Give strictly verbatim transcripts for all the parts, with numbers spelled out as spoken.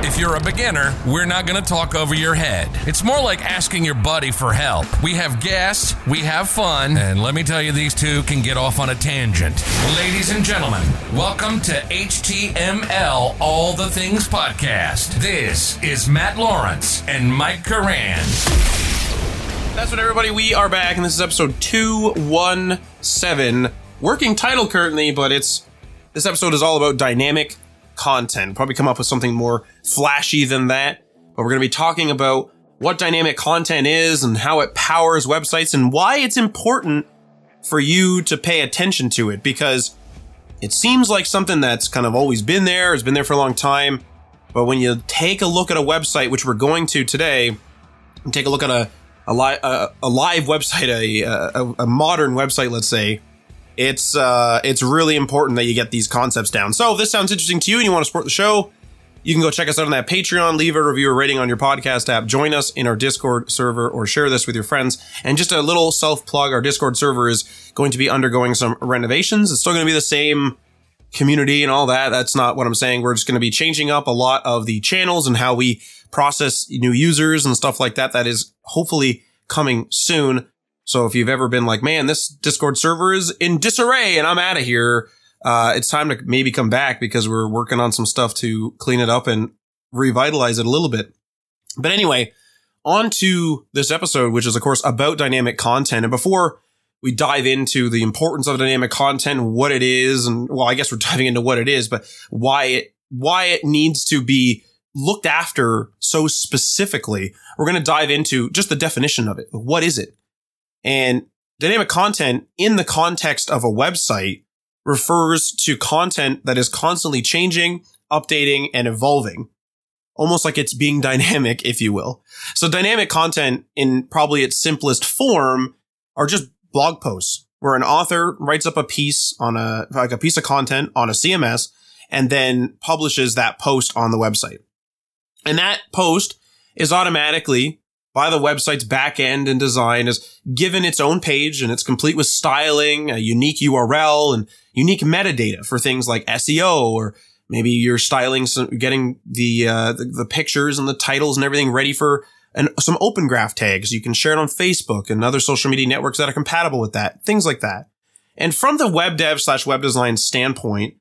If you're a beginner, we're not going to talk over your head. It's more like asking your buddy for help. We have guests, we have fun, and let me tell you, these two can get off on a tangent. Ladies and gentlemen, welcome to H T M L All The Things Podcast. This is Matt Lawrence and Mike Curran. That's what everybody, we are back, and this is episode two one seven. Working title currently, but it's this episode is all about dynamic content. Probably come up with something more flashy than that, but we're going to be talking about what dynamic content is and how it powers websites and why it's important for you to pay attention to it, because it seems like something that's kind of always been there, has been there for a long time, but when you take a look at a website, which we're going to today, and take a look at a a, li- a, a live website, a, a a modern website, let's say, It's uh, it's really important that you get these concepts down. So if this sounds interesting to you and you want to support the show, you can go check us out on that Patreon, leave a review or rating on your podcast app, join us in our Discord server, or share this with your friends. And just a little self-plug, our Discord server is going to be undergoing some renovations. It's still going to be the same community and all that. That's not what I'm saying. We're just going to be changing up a lot of the channels and how we process new users and stuff like that. That is hopefully coming soon. So if you've ever been like, man, this Discord server is in disarray and I'm out of here, uh, it's time to maybe come back, because we're working on some stuff to clean it up and revitalize it a little bit. But anyway, on to this episode, which is, of course, about dynamic content. And before we dive into the importance of dynamic content, what it is, and well, I guess we're diving into what it is, but why it why it needs to be looked after so specifically, we're going to dive into just the definition of it. What is it? And dynamic content in the context of a website refers to content that is constantly changing, updating, and evolving, almost like it's being dynamic, if you will. So dynamic content in probably its simplest form are just blog posts where an author writes up a piece on a like a piece of content on a C M S and then publishes that post on the website. And that post is automatically, by the website's back end and design, is given its own page, and it's complete with styling, a unique U R L, and unique metadata for things like S E O, or maybe you're styling, some, getting the, uh, the the pictures and the titles and everything ready for an, some open graph tags. You can share it on Facebook and other social media networks that are compatible with that, things like that. And from the web dev slash web design standpoint,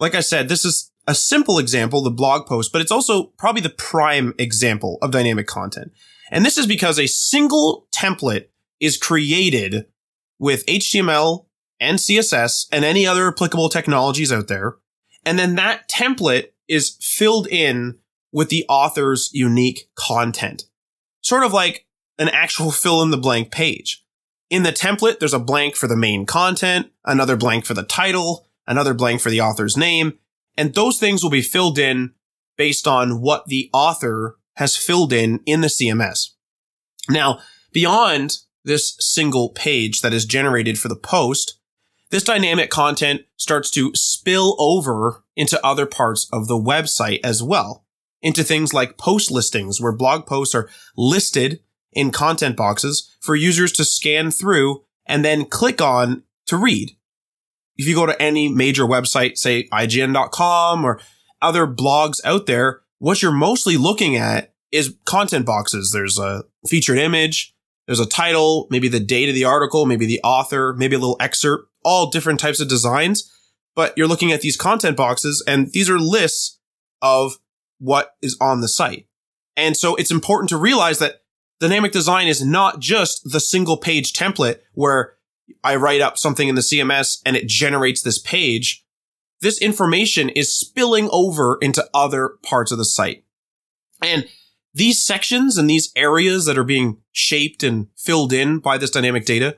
like I said, this is a simple example, the blog post, but it's also probably the prime example of dynamic content. And this is because a single template is created with H T M L and C S S and any other applicable technologies out there. And then that template is filled in with the author's unique content, sort of like an actual fill-in-the-blank page. In the template, there's a blank for the main content, another blank for the title, another blank for the author's name, and those things will be filled in based on what the author has filled in in the C M S. Now, beyond this single page that is generated for the post, this dynamic content starts to spill over into other parts of the website as well, into things like post listings, where blog posts are listed in content boxes for users to scan through and then click on to read. If you go to any major website, say I G N dot com or other blogs out there, what you're mostly looking at is content boxes. There's a featured image, there's a title, maybe the date of the article, maybe the author, maybe a little excerpt, all different types of designs. But you're looking at these content boxes, and these are lists of what is on the site. And so it's important to realize that dynamic design is not just the single page template where I write up something in the C M S and it generates this page. This information is spilling over into other parts of the site. And these sections and these areas that are being shaped and filled in by this dynamic data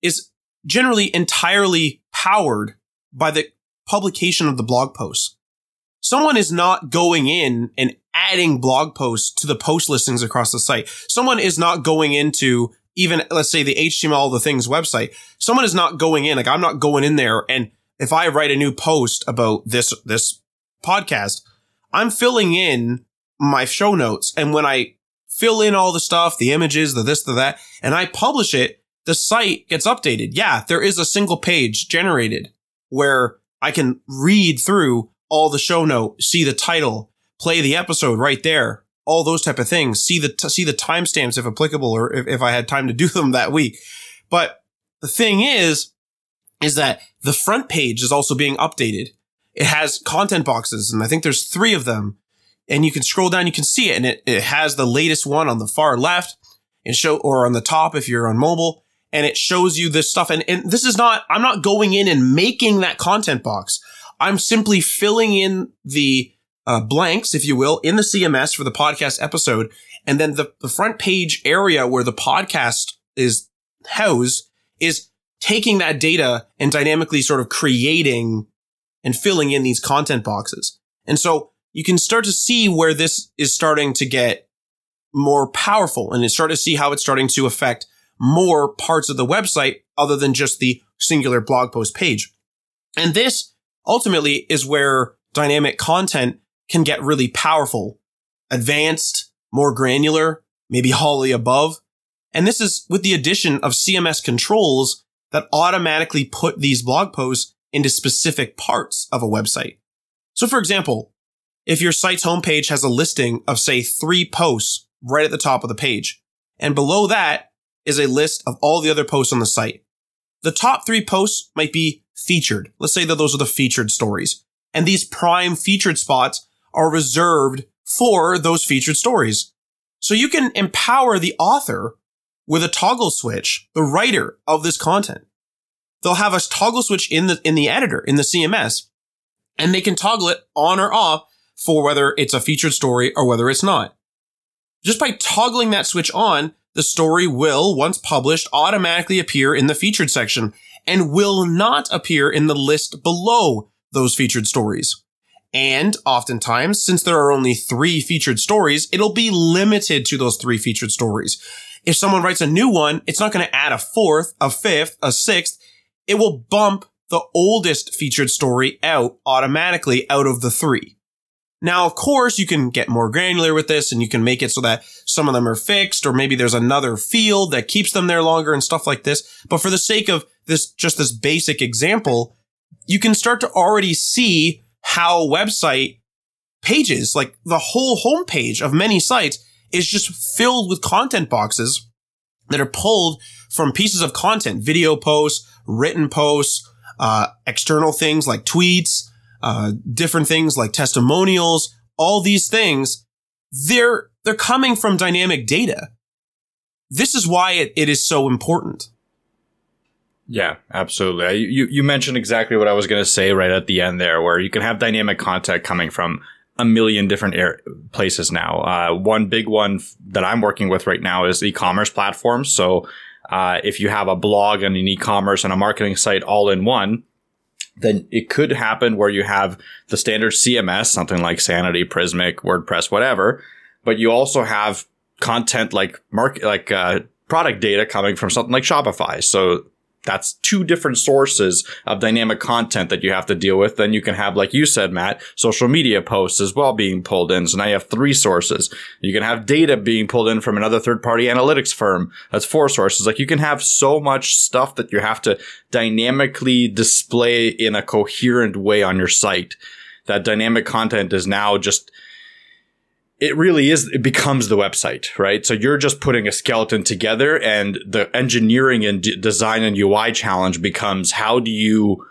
is generally entirely powered by the publication of the blog posts. Someone is not going in and adding blog posts to the post listings across the site. Someone is not going into even, let's say, the H T M L All The Things website, someone is not going in. Like, I'm not going in there. And if I write a new post about this this podcast, I'm filling in my show notes. And when I fill in all the stuff, the images, the this, the that, and I publish it, the site gets updated. Yeah, there is a single page generated where I can read through all the show note, see the title, play the episode right there, all those type of things, see the t- see the timestamps if applicable, or if, if I had time to do them that week. But the thing is, is that the front page is also being updated. It has content boxes, and I think there's three of them. And you can scroll down, you can see it, and it, it has the latest one on the far left, and show, or on the top if you're on mobile, and it shows you this stuff. And, and this is not, I'm not going in and making that content box. I'm simply filling in the uh, blanks, if you will, in the C M S for the podcast episode. And then the, the front page area where the podcast is housed is taking that data and dynamically sort of creating and filling in these content boxes. And so you can start to see where this is starting to get more powerful, and it's starting to see how it's starting to affect more parts of the website other than just the singular blog post page. And this ultimately is where dynamic content can get really powerful, advanced, more granular, maybe all the above. And this is with the addition of C M S controls that automatically put these blog posts into specific parts of a website. So for example, if your site's homepage has a listing of, say, three posts right at the top of the page, and below that is a list of all the other posts on the site, the top three posts might be featured. Let's say that those are the featured stories. And these prime featured spots are reserved for those featured stories. So you can empower the author with a toggle switch, the writer of this content. They'll have a toggle switch in the in the editor, in the C M S, and they can toggle it on or off for whether it's a featured story or whether it's not. Just by toggling that switch on, the story will, once published, automatically appear in the featured section and will not appear in the list below those featured stories. And oftentimes, since there are only three featured stories, it'll be limited to those three featured stories. If someone writes a new one, it's not going to add a fourth, a fifth, a sixth. It will bump the oldest featured story out automatically out of the three. Now, of course, you can get more granular with this, and you can make it so that some of them are fixed, or maybe there's another field that keeps them there longer and stuff like this. But for the sake of this, just this basic example, you can start to already see how website pages, like the whole homepage of many sites, is just filled with content boxes that are pulled from pieces of content, video posts, written posts, uh, external things like tweets, Uh, different things like testimonials, all these things, they're they're coming from dynamic data. This is why it, it is so important. Yeah, absolutely. I, you, you mentioned exactly what I was going to say right at the end there, where you can have dynamic content coming from a million different air, places now. Uh, one big one f- that I'm working with right now is e-commerce platforms. So uh, if you have a blog and an e-commerce and a marketing site all in one, then it could happen where you have the standard C M S, something like Sanity, Prismic, WordPress, whatever, but you also have content like market, like uh, product data coming from something like Shopify. So that's two different sources of dynamic content that you have to deal with. Then you can have, like you said, Matt, social media posts as well being pulled in. So now you have three sources. You can have data being pulled in from another third-party analytics firm. That's four sources. Like, you can have so much stuff that you have to dynamically display in a coherent way on your site. That dynamic content is now just... It really is, it becomes the website, right? So you're just putting a skeleton together, and the engineering and d- design and U I challenge becomes, how do you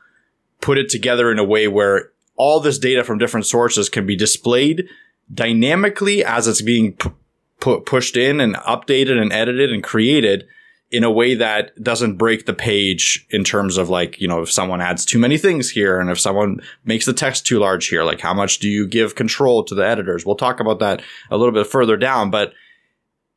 put it together in a way where all this data from different sources can be displayed dynamically as it's being p- pu- pushed in and updated and edited and created in a way that doesn't break the page in terms of, like, you know, if someone adds too many things here, and if someone makes the text too large here, like, how much do you give control to the editors? We'll talk about that a little bit further down, but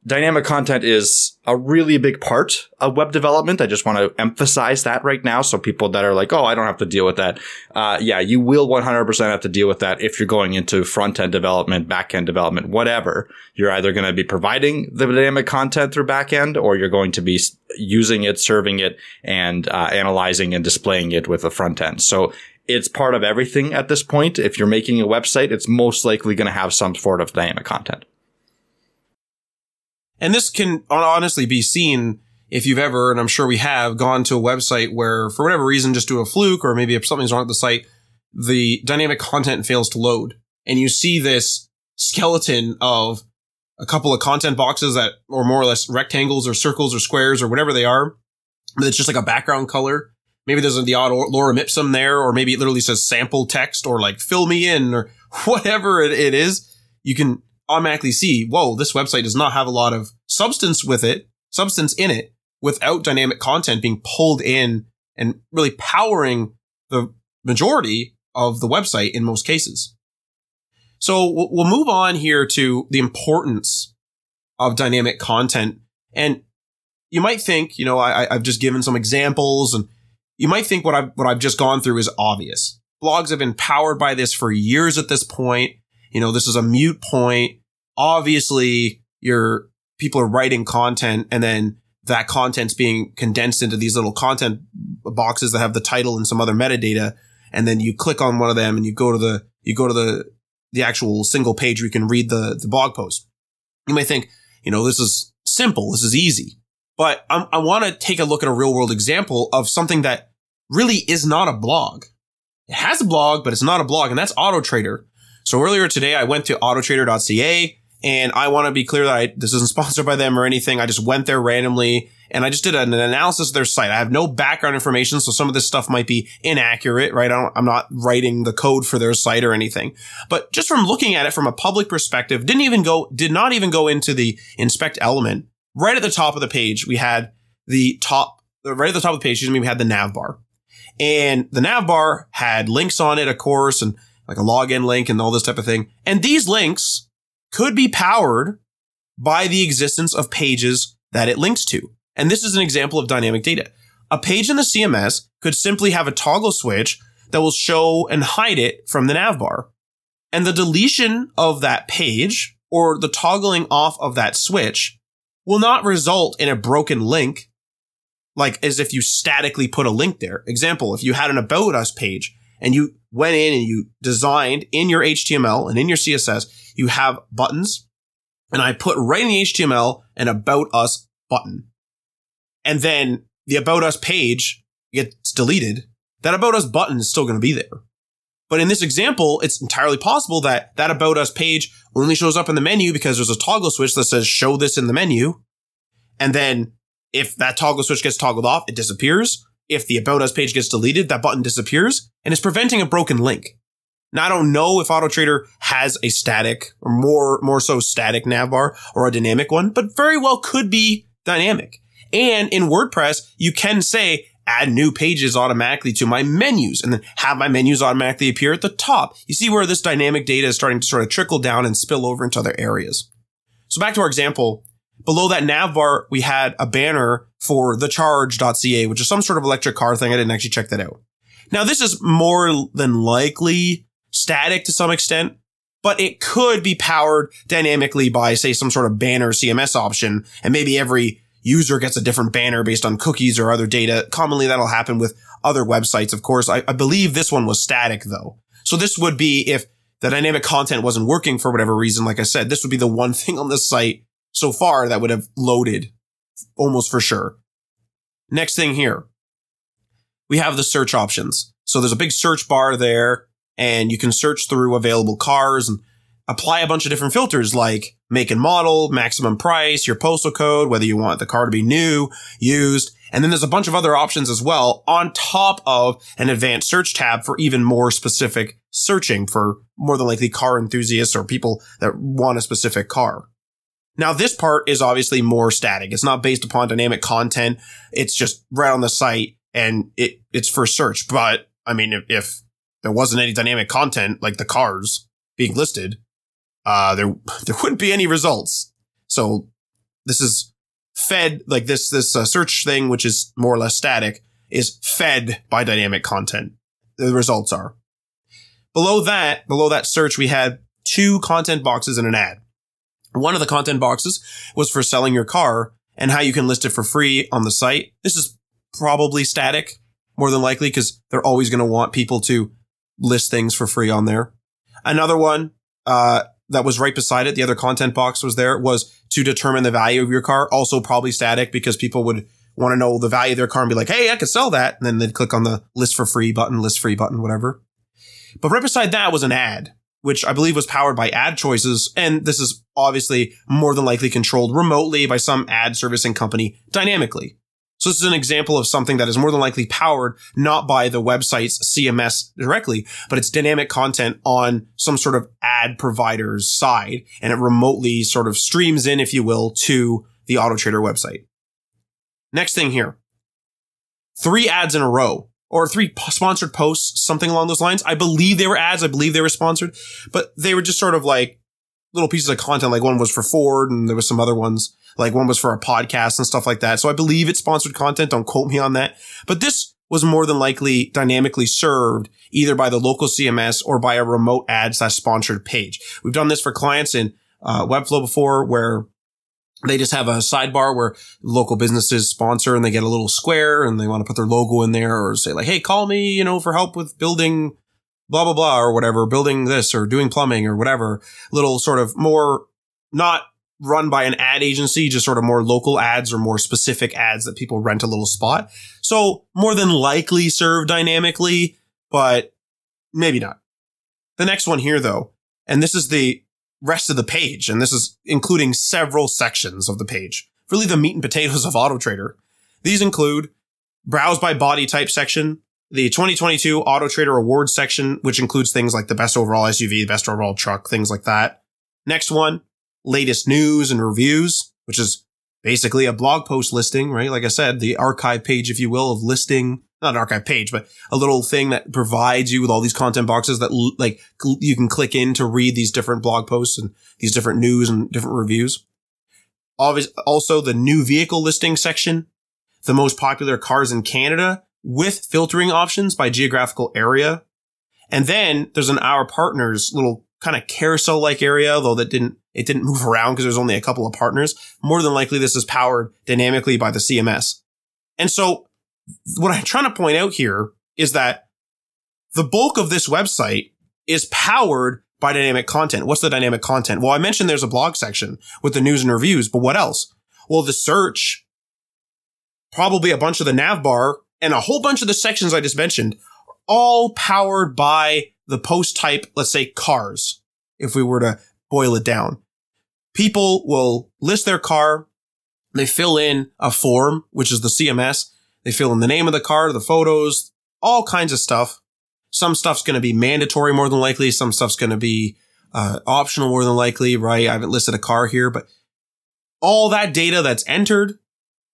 dynamic content is a really big part of web development. I just want to emphasize that right now. So people that are like, oh, I don't have to deal with that. Uh, yeah, you will one hundred percent have to deal with that if you're going into front-end development, back-end development, whatever. You're either going to be providing the dynamic content through back-end, or you're going to be using it, serving it, and uh, analyzing and displaying it with the front-end. So it's part of everything at this point. If you're making a website, it's most likely going to have some sort of dynamic content. And this can honestly be seen if you've ever, and I'm sure we have, gone to a website where, for whatever reason, just do a fluke, or maybe if something's wrong with the site, the dynamic content fails to load. And you see this skeleton of a couple of content boxes that are more or less rectangles or circles or squares or whatever they are, but it's just like a background color. Maybe there's the odd lorem ipsum there, or maybe it literally says sample text or like fill me in or whatever it, it is. You can automatically see, whoa, this website does not have a lot of substance with it, substance in it, without dynamic content being pulled in and really powering the majority of the website in most cases. So we'll move on here to the importance of dynamic content. And you might think, you know, I, I've just given some examples, and you might think what I've, what I've just gone through is obvious. Blogs have been powered by this for years at this point. You know, this is a moot point. Obviously, your people are writing content, and then that content's being condensed into these little content boxes that have the title and some other metadata. And then you click on one of them, and you go to the you go to the the actual single page where you can read the the blog post. You may think, you know, this is simple, this is easy, but I'm, I want to take a look at a real world example of something that really is not a blog. It has a blog, but it's not a blog, and that's Auto Trader. So earlier today, I went to autotrader dot c a, and I want to be clear that I, this isn't sponsored by them or anything. I just went there randomly, and I just did an analysis of their site. I have no background information, so some of this stuff might be inaccurate, right? I don't, I'm not writing the code for their site or anything. But just from looking at it from a public perspective, didn't even go, did not even go into the inspect element. Right at the top of the page, we had the top, right at the top of the page, excuse me, we had the nav bar. And the nav bar had links on it, of course, and like a login link and all this type of thing. And these links could be powered by the existence of pages that it links to. And this is an example of dynamic data. A page in the C M S could simply have a toggle switch that will show and hide it from the nav bar. And the deletion of that page or the toggling off of that switch will not result in a broken link, like as if you statically put a link there. Example, if you had an About Us page and you went in and you designed in your H T M L and in your C S S, you have buttons. And I put right in the H T M L an About Us button. And then the About Us page gets deleted. That About Us button is still going to be there. But in this example, it's entirely possible that that About Us page only shows up in the menu because there's a toggle switch that says show this in the menu. And then if that toggle switch gets toggled off, it disappears. If the About Us page gets deleted, that button disappears, and it's preventing a broken link. Now, I don't know if Auto Trader has a static or more, more so static navbar or a dynamic one, but very well could be dynamic. And in WordPress, you can say add new pages automatically to my menus and then have my menus automatically appear at the top. You see where this dynamic data is starting to sort of trickle down and spill over into other areas. So back to our example. Below that navbar, we had a banner for the charge dot c a, which is some sort of electric car thing. I didn't actually check that out. Now, this is more than likely static to some extent, but it could be powered dynamically by, say, some sort of banner C M S option. And maybe every user gets a different banner based on cookies or other data. Commonly, that'll happen with other websites, of course. I, I believe this one was static, though. So this would be if the dynamic content wasn't working for whatever reason. Like I said, this would be the one thing on the site so far that would have loaded almost for sure. Next thing here, we have the search options. So there's a big search bar there, and you can search through available cars and apply a bunch of different filters like make and model, maximum price, your postal code, whether you want the car to be new, used. And then there's a bunch of other options as well on top of an advanced search tab for even more specific searching for more than likely car enthusiasts or people that want a specific car. Now, this part is obviously more static. It's not based upon dynamic content. It's just right on the site, and it it's for search. But, I mean, if, if there wasn't any dynamic content, like the cars being listed, uh, there there wouldn't be any results. So this is fed, like this, this uh, search thing, which is more or less static, is fed by dynamic content. The results are. Below that, below that search, we had two content boxes and an ad. One of the content boxes was for selling your car and how you can list it for free on the site. This is probably static, more than likely, because they're always going to want people to list things for free on there. Another one uh that was right beside it, the other content box was there, was to determine the value of your car. Also probably static, because people would want to know the value of their car and be like, hey, I could sell that. And then they'd click on the list for free button, list free button, whatever. But right beside that was an ad, which I believe was powered by ad choices. And this is obviously more than likely controlled remotely by some ad servicing company dynamically. So this is an example of something that is more than likely powered not by the website's C M S directly, but it's dynamic content on some sort of ad provider's side, and it remotely sort of streams in, if you will, to the Auto Trader website. Next thing here, three ads in a row, or three sponsored posts, something along those lines. I believe they were ads. I believe they were sponsored, but they were just sort of like little pieces of content. Like one was for Ford, and there was some other ones. Like one was for a podcast and stuff like that. So I believe it's sponsored content. Don't quote me on that. But this was more than likely dynamically served either by the local C M S or by a remote ad slash sponsored page. We've done this for clients in uh, Webflow before, where they just have a sidebar where local businesses sponsor, and they get a little square and they want to put their logo in there, or say like, hey, call me, you know, for help with building blah, blah, blah, or whatever, building this or doing plumbing or whatever. Little sort of more not run by an ad agency, just sort of more local ads or more specific ads that people rent a little spot. So more than likely served dynamically, but maybe not. The next one here, though, and this is the rest of the page, and this is including several sections of the page, really the meat and potatoes of Auto Trader. These include browse by body type section, the twenty twenty-two Auto Trader Awards section, which includes things like the best overall S U V, best overall truck, things like that. Next one, latest news and reviews, which is basically a blog post listing, right? Like I said, the archive page, if you will, of listing, not an archive page, but a little thing that provides you with all these content boxes that like you can click in to read these different blog posts and these different news and different reviews. Obviously, also the new vehicle listing section, the most popular cars in Canada with filtering options by geographical area. And then there's an Our Partners little kind of carousel like area, though that didn't It didn't move around because there's only a couple of partners. More than likely, this is powered dynamically by the C M S. And so what I'm trying to point out here is that the bulk of this website is powered by dynamic content. What's the dynamic content? Well, I mentioned there's a blog section with the news and reviews, but what else? Well, the search, probably a bunch of the nav bar, and a whole bunch of the sections I just mentioned, all powered by the post type, let's say cars, if we were to boil it down. People will list their car. They fill in a form, which is the C M S. They fill in the name of the car, the photos, all kinds of stuff. Some stuff's going to be mandatory more than likely. Some stuff's going to be uh, optional more than likely, right? I haven't listed a car here, but all that data that's entered,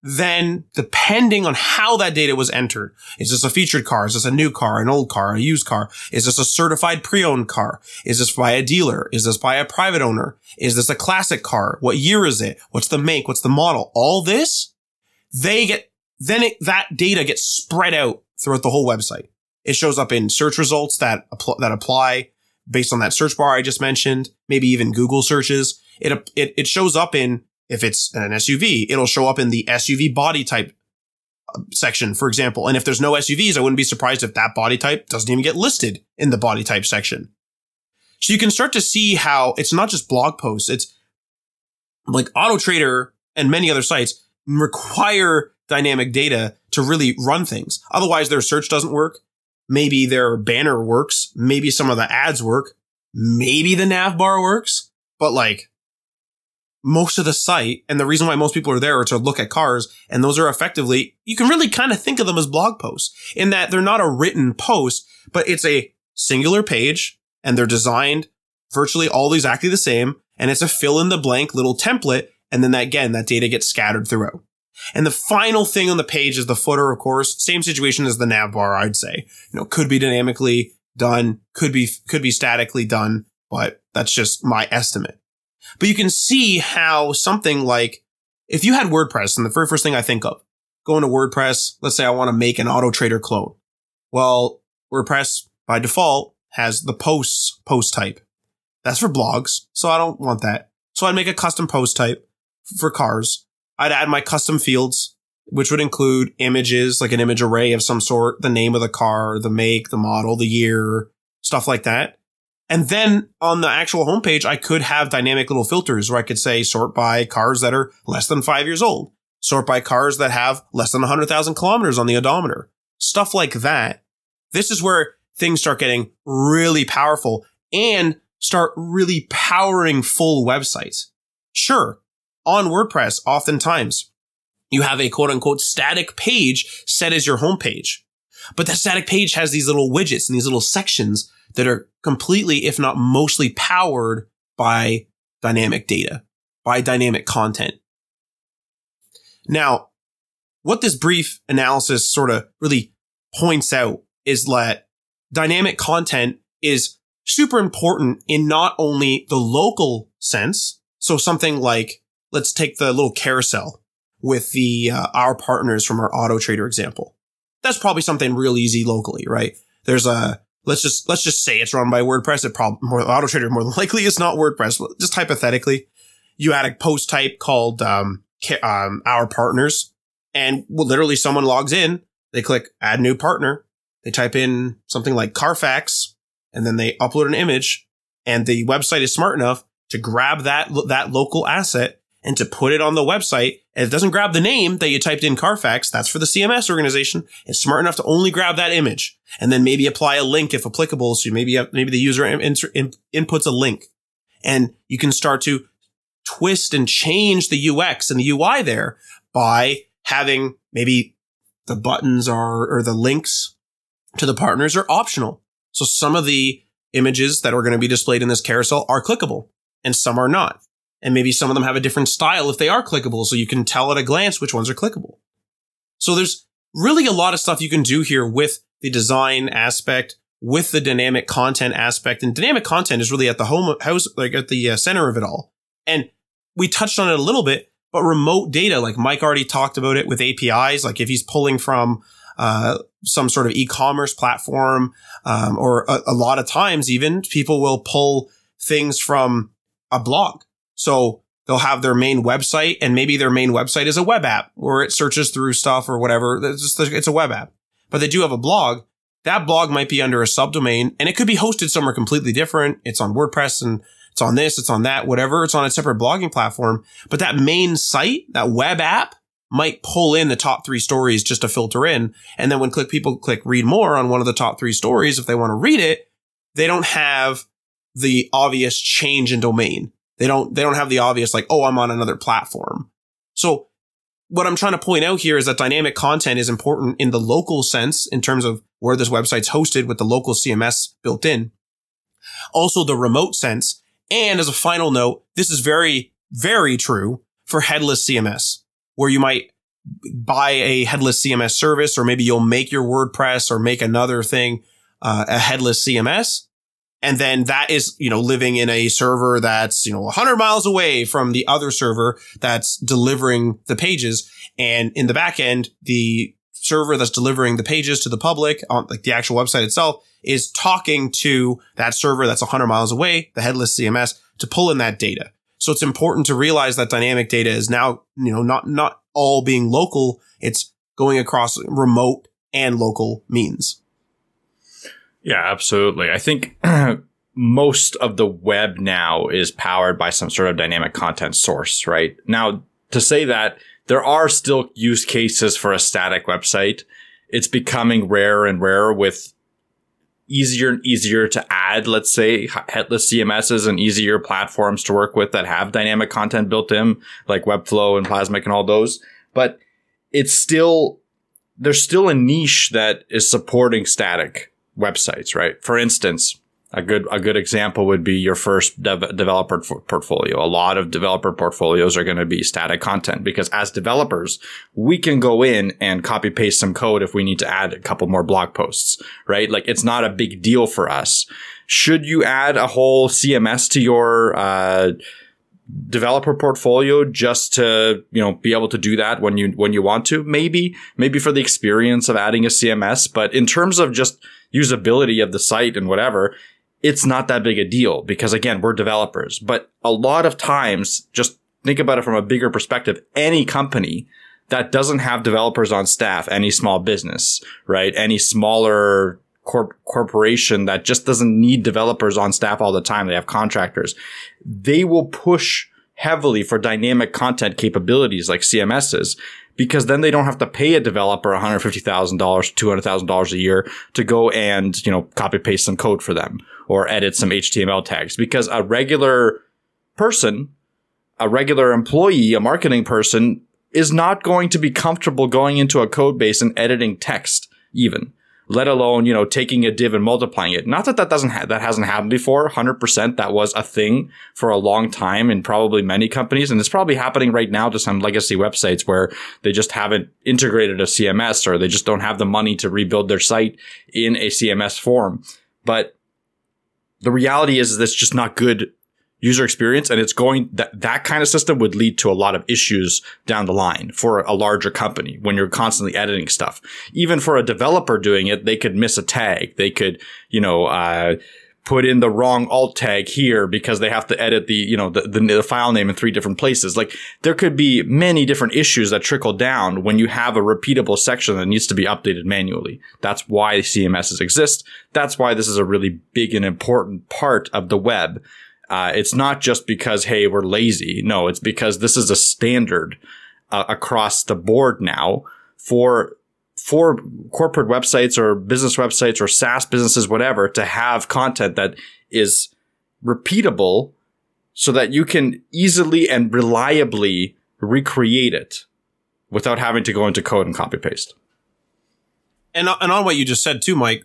then depending on how that data was entered, is this a featured car? Is this a new car, an old car, a used car? Is this a certified pre-owned car? Is this by a dealer? Is this by a private owner? Is this a classic car? What year is it? What's the make? What's the model? All this, they get, then it, that data gets spread out throughout the whole website. It shows up in search results that, that apply based on that search bar I just mentioned, maybe even Google searches. It, it, it shows up in, if it's an S U V, it'll show up in the S U V body type section, for example. And if there's no S U Vs, I wouldn't be surprised if that body type doesn't even get listed in the body type section. So you can start to see how it's not just blog posts. It's like Auto Trader and many other sites require dynamic data to really run things. Otherwise, their search doesn't work. Maybe their banner works. Maybe some of the ads work. Maybe the nav bar works. But like, most of the site, and the reason why most people are there are to look at cars, and those are effectively, you can really kind of think of them as blog posts in that they're not a written post, but it's a singular page, and they're designed virtually all exactly the same, and it's a fill-in-the-blank little template, and then that, again, that data gets scattered throughout. And the final thing on the page is the footer, of course. Same situation as the nav bar, I'd say. You know, could be dynamically done, could be could be statically done, but that's just my estimate. But you can see how something like If you had WordPress, and the very first thing I think of, go into WordPress, let's say I want to make an Auto Trader clone. Well, WordPress by default has the posts post type. That's for blogs, so I don't want that. So I'd make a custom post type for cars. I'd add my custom fields, which would include images, like an image array of some sort, the name of the car, the make, the model, the year, stuff like that. And then on the actual homepage, I could have dynamic little filters where I could say sort by cars that are less than five years old, sort by cars that have less than one hundred thousand kilometers on the odometer, stuff like that. This is where things start getting really powerful and start really powering full websites. Sure, on WordPress, oftentimes you have a quote unquote static page set as your homepage, but that static page has these little widgets and these little sections that are completely, if not mostly, powered by dynamic data, by dynamic content. Now, what this brief analysis sort of really points out is that dynamic content is super important in not only the local sense. So something like, let's take the little carousel with the uh, our partners from our Auto Trader example. That's probably something real easy locally, right? There's a Let's just let's just say it's run by WordPress. It probably more Auto Trader more than likely it's not WordPress. Just hypothetically, you add a post type called um, um our partners, and well, literally someone logs in, they click add new partner, they type in something like Carfax, and then they upload an image, and the website is smart enough to grab that that local asset and to put it on the website. And it doesn't grab the name that you typed in, Carfax. That's for the C M S organization. It's smart enough to only grab that image and then maybe apply a link if applicable. So maybe maybe the user in, in, inputs a link, and you can start to twist and change the U X and the U I there by having maybe the buttons are or the links to the partners are optional. So some of the images that are going to be displayed in this carousel are clickable and some are not. And maybe some of them have a different style if they are clickable, so you can tell at a glance which ones are clickable. So there's really a lot of stuff you can do here with the design aspect, with the dynamic content aspect. And dynamic content is really at the home house, like at the center of it all. And we touched on it a little bit, but remote data, like Mike already talked about it with A P Is, like if he's pulling from uh some sort of e-commerce platform, um, or a, a lot of times even people will pull things from a blog. So they'll have their main website, and maybe their main website is a web app where it searches through stuff or whatever. It's, just, it's a web app, but they do have a blog. That blog might be under a subdomain, and it could be hosted somewhere completely different. It's on WordPress, and it's on this, it's on that, whatever. It's on a separate blogging platform, but that main site, that web app might pull in the top three stories just to filter in. And then when click people click read more on one of the top three stories, if they want to read it, they don't have the obvious change in domain. They don't, they don't have the obvious, like, oh, I'm on another platform. So what I'm trying to point out here is that dynamic content is important in the local sense in terms of where this website's hosted with the local C M S built in. Also the remote sense. And as a final note, this is very, very true for headless C M S, where you might buy a headless C M S service, or maybe you'll make your WordPress or make another thing, uh, a headless C M S. And then that is, you know, living in a server that's, you know, one hundred miles away from the other server that's delivering the pages. And in the back end, the server that's delivering the pages to the public on like the actual website itself is talking to that server that's one hundred miles away, the headless C M S, to pull in that data. So it's important to realize that dynamic data is now, you know, not, not all being local. It's going across remote and local means. Yeah, absolutely. I think most of the web now is powered by some sort of dynamic content source, right? Now, to say that, there are still use cases for a static website. It's becoming rarer and rarer, with easier and easier to add, let's say, headless C M Ss and easier platforms to work with that have dynamic content built in, like Webflow and Plasmic and all those. But it's still, there's still a niche that is supporting static websites, right? For instance, a good a good example would be your first dev- developer f- portfolio. A lot of developer portfolios are going to be static content, because as developers, we can go in and copy paste some code if we need to add a couple more blog posts, right? Like, it's not a big deal for us. Should you add a whole C M S to your uh developer portfolio just to, you know, be able to do that when you, when you want to, maybe, maybe for the experience of adding a C M S. But in terms of just usability of the site and whatever, it's not that big a deal because, again, we're developers. But a lot of times, just think about it from a bigger perspective, any company that doesn't have developers on staff, any small business, right? Any smaller corp- corporation that just doesn't need developers on staff all the time. They have contractors. They will push heavily for dynamic content capabilities like C M Ss, because then they don't have to pay a developer one hundred fifty thousand dollars, two hundred thousand dollars a year to go and, you know, copy paste some code for them or edit some H T M L tags, because a regular person, a regular employee, a marketing person is not going to be comfortable going into a code base and editing text even, let alone, you know, taking a div and multiplying it. Not that that doesn't ha- that hasn't happened before. one hundred percent that was a thing for a long time in probably many companies. And it's probably happening right now to some legacy websites where they just haven't integrated a C M S, or they just don't have the money to rebuild their site in a C M S form. But the reality is, is that's just not good user experience, and it's going that that kind of system would lead to a lot of issues down the line for a larger company when you're constantly editing stuff. Even for a developer doing it, they could miss a tag. They could, you know, uh, put in the wrong alt tag here because they have to edit the, you know, the, the, the file name in three different places. Like, there could be many different issues that trickle down when you have a repeatable section that needs to be updated manually. That's why C M Ss exist. That's why this is a really big and important part of the web. Uh, it's not just because, hey, we're lazy. No, it's because this is a standard uh, across the board now for for corporate websites or business websites or SaaS businesses, whatever, to have content that is repeatable so that you can easily and reliably recreate it without having to go into code and copy paste. And, and on what you just said too, Mike,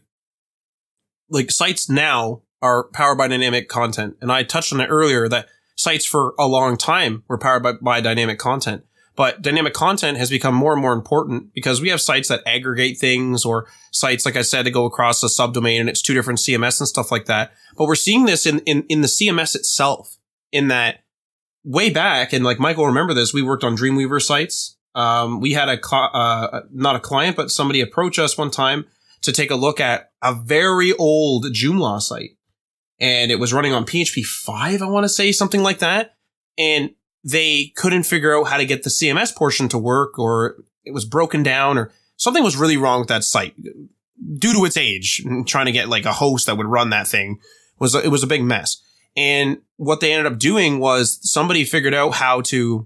like sites now are powered by dynamic content. And I touched on it earlier that sites for a long time were powered by, by dynamic content. But dynamic content has become more and more important because we have sites that aggregate things, or sites, like I said, that go across a subdomain and it's two different C M S and stuff like that. But we're seeing this in, in, in the C M S itself, in that way back, and like Michael, remember this, we worked on Dreamweaver sites. Um, we had a, cl- uh, not a client, but somebody approach us one time to take a look at a very old Joomla site. And it was running on P H P five, I want to say, something like that. And they couldn't figure out how to get the C M S portion to work, or it was broken down, or something was really wrong with that site due to its age. And trying to get like a host that would run that thing was, it was a big mess. And what they ended up doing was somebody figured out how to,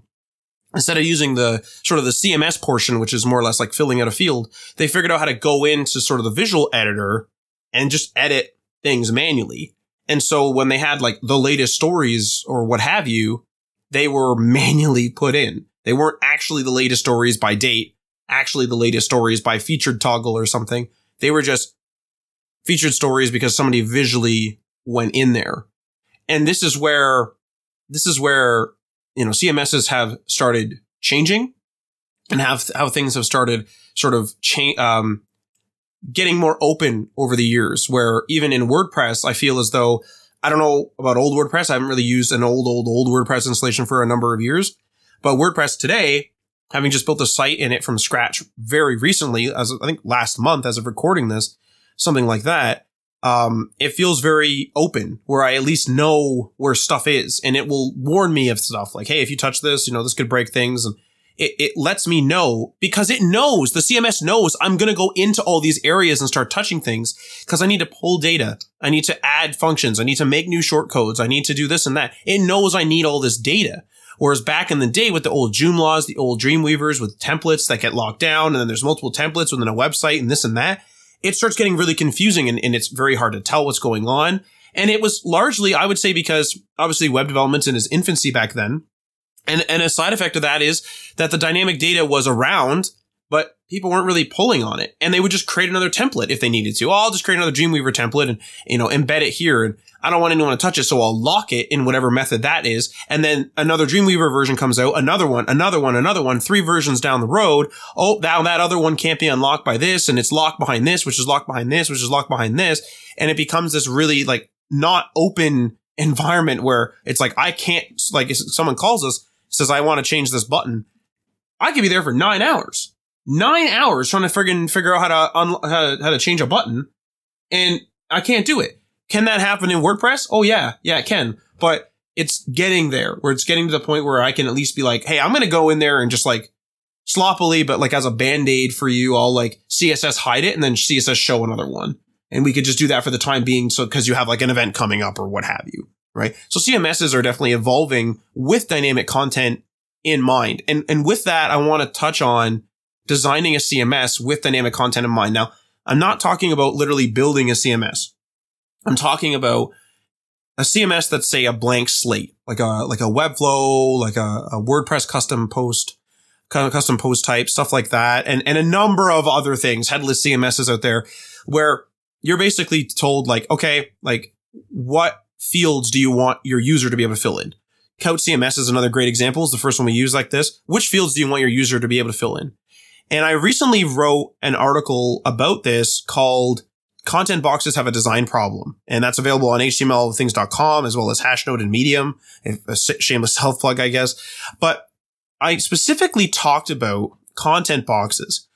instead of using the sort of the C M S portion, which is more or less like filling out a field, they figured out how to go into sort of the visual editor and just edit things manually. And so when they had like the latest stories or what have you, they were manually put in. They weren't actually the latest stories by date, actually the latest stories by featured toggle or something. They were just featured stories because somebody visually went in there. And this is where, this is where, you know, C M Ss have started changing, and have how things have started sort of change, um, getting more open over the years, where even in WordPress, I feel as though, I don't know about old WordPress. I haven't really used an old, old, old WordPress installation for a number of years, but WordPress today, having just built a site in it from scratch very recently, as I think last month, as of recording this, something like that. Um, it feels very open, where I at least know where stuff is, and it will warn me of stuff like, hey, if you touch this, you know, this could break things. And It, it lets me know, because it knows, the C M S knows, I'm going to go into all these areas and start touching things because I need to pull data. I need to add functions. I need to make new shortcodes. I need to do this and that. It knows I need all this data. Whereas back in the day with the old Joomla's, the old Dreamweavers with templates that get locked down, and then there's multiple templates within a website and this and that, it starts getting really confusing, and, and it's very hard to tell what's going on. And it was largely, I would say, because obviously web development's in its infancy back then. And and a side effect of that is that the dynamic data was around, but people weren't really pulling on it. And they would just create another template if they needed to. Oh, I'll just create another Dreamweaver template and, you know, embed it here. And I don't want anyone to touch it, so I'll lock it in whatever method that is. And then another Dreamweaver version comes out, another one, another one, another one, three versions down the road. Oh, now that other one can't be unlocked by this, and it's locked behind this, which is locked behind this, which is locked behind this. And it becomes this really, like, not open environment where it's like, I can't, like if someone calls us, says, I want to change this button. I could be there for nine hours, nine hours trying to friggin' figure out how to, un- how to, how to change a button. And I can't do it. Can that happen in WordPress? Oh yeah. Yeah, it can. But it's getting there where it's getting to the point where I can at least be like, hey, I'm going to go in there and just like sloppily, but like as a band-aid for you, I'll like C S S hide it and then C S S show another one. And we could just do that for the time being. So because you have like an event coming up or what have you. Right. So C M Ss are definitely evolving with dynamic content in mind. And, and with that, I want to touch on designing a C M S with dynamic content in mind. Now, I'm not talking about literally building a C M S. I'm talking about a C M S that's, say, a blank slate, like a like a Webflow, like a, a WordPress custom post, custom post type, stuff like that, and and a number of other things, headless C M Ss out there, where you're basically told, like, okay, like, what fields do you want your user to be able to fill in? Couch C M S is another great example. It's the first one we use like this. Which fields do you want your user to be able to fill in? And I recently wrote an article about this called Content Boxes Have a Design Problem. And that's available on H T M L things dot com as well as Hashnode and Medium. A shameless self-plug, I guess. But I specifically talked about content boxes.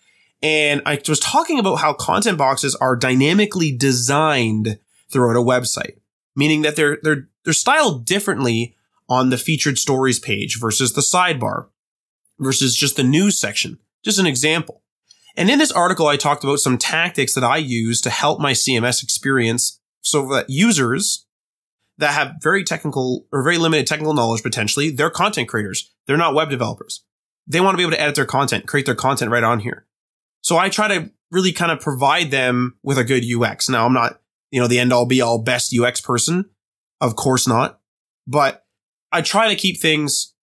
And I was talking about how content boxes are dynamically designed throughout a website, meaning that they're they're they're styled differently on the featured stories page versus the sidebar versus just the news section. Just an example. And in this article, I talked about some tactics that I use to help my C M S experience so that users that have very technical or very limited technical knowledge, potentially, they're content creators. They're not web developers. They want to be able to edit their content, create their content right on here. So I try to really kind of provide them with a good U X. Now, I'm not, you know, the end all be all best U X person. Of course not. But I try to keep things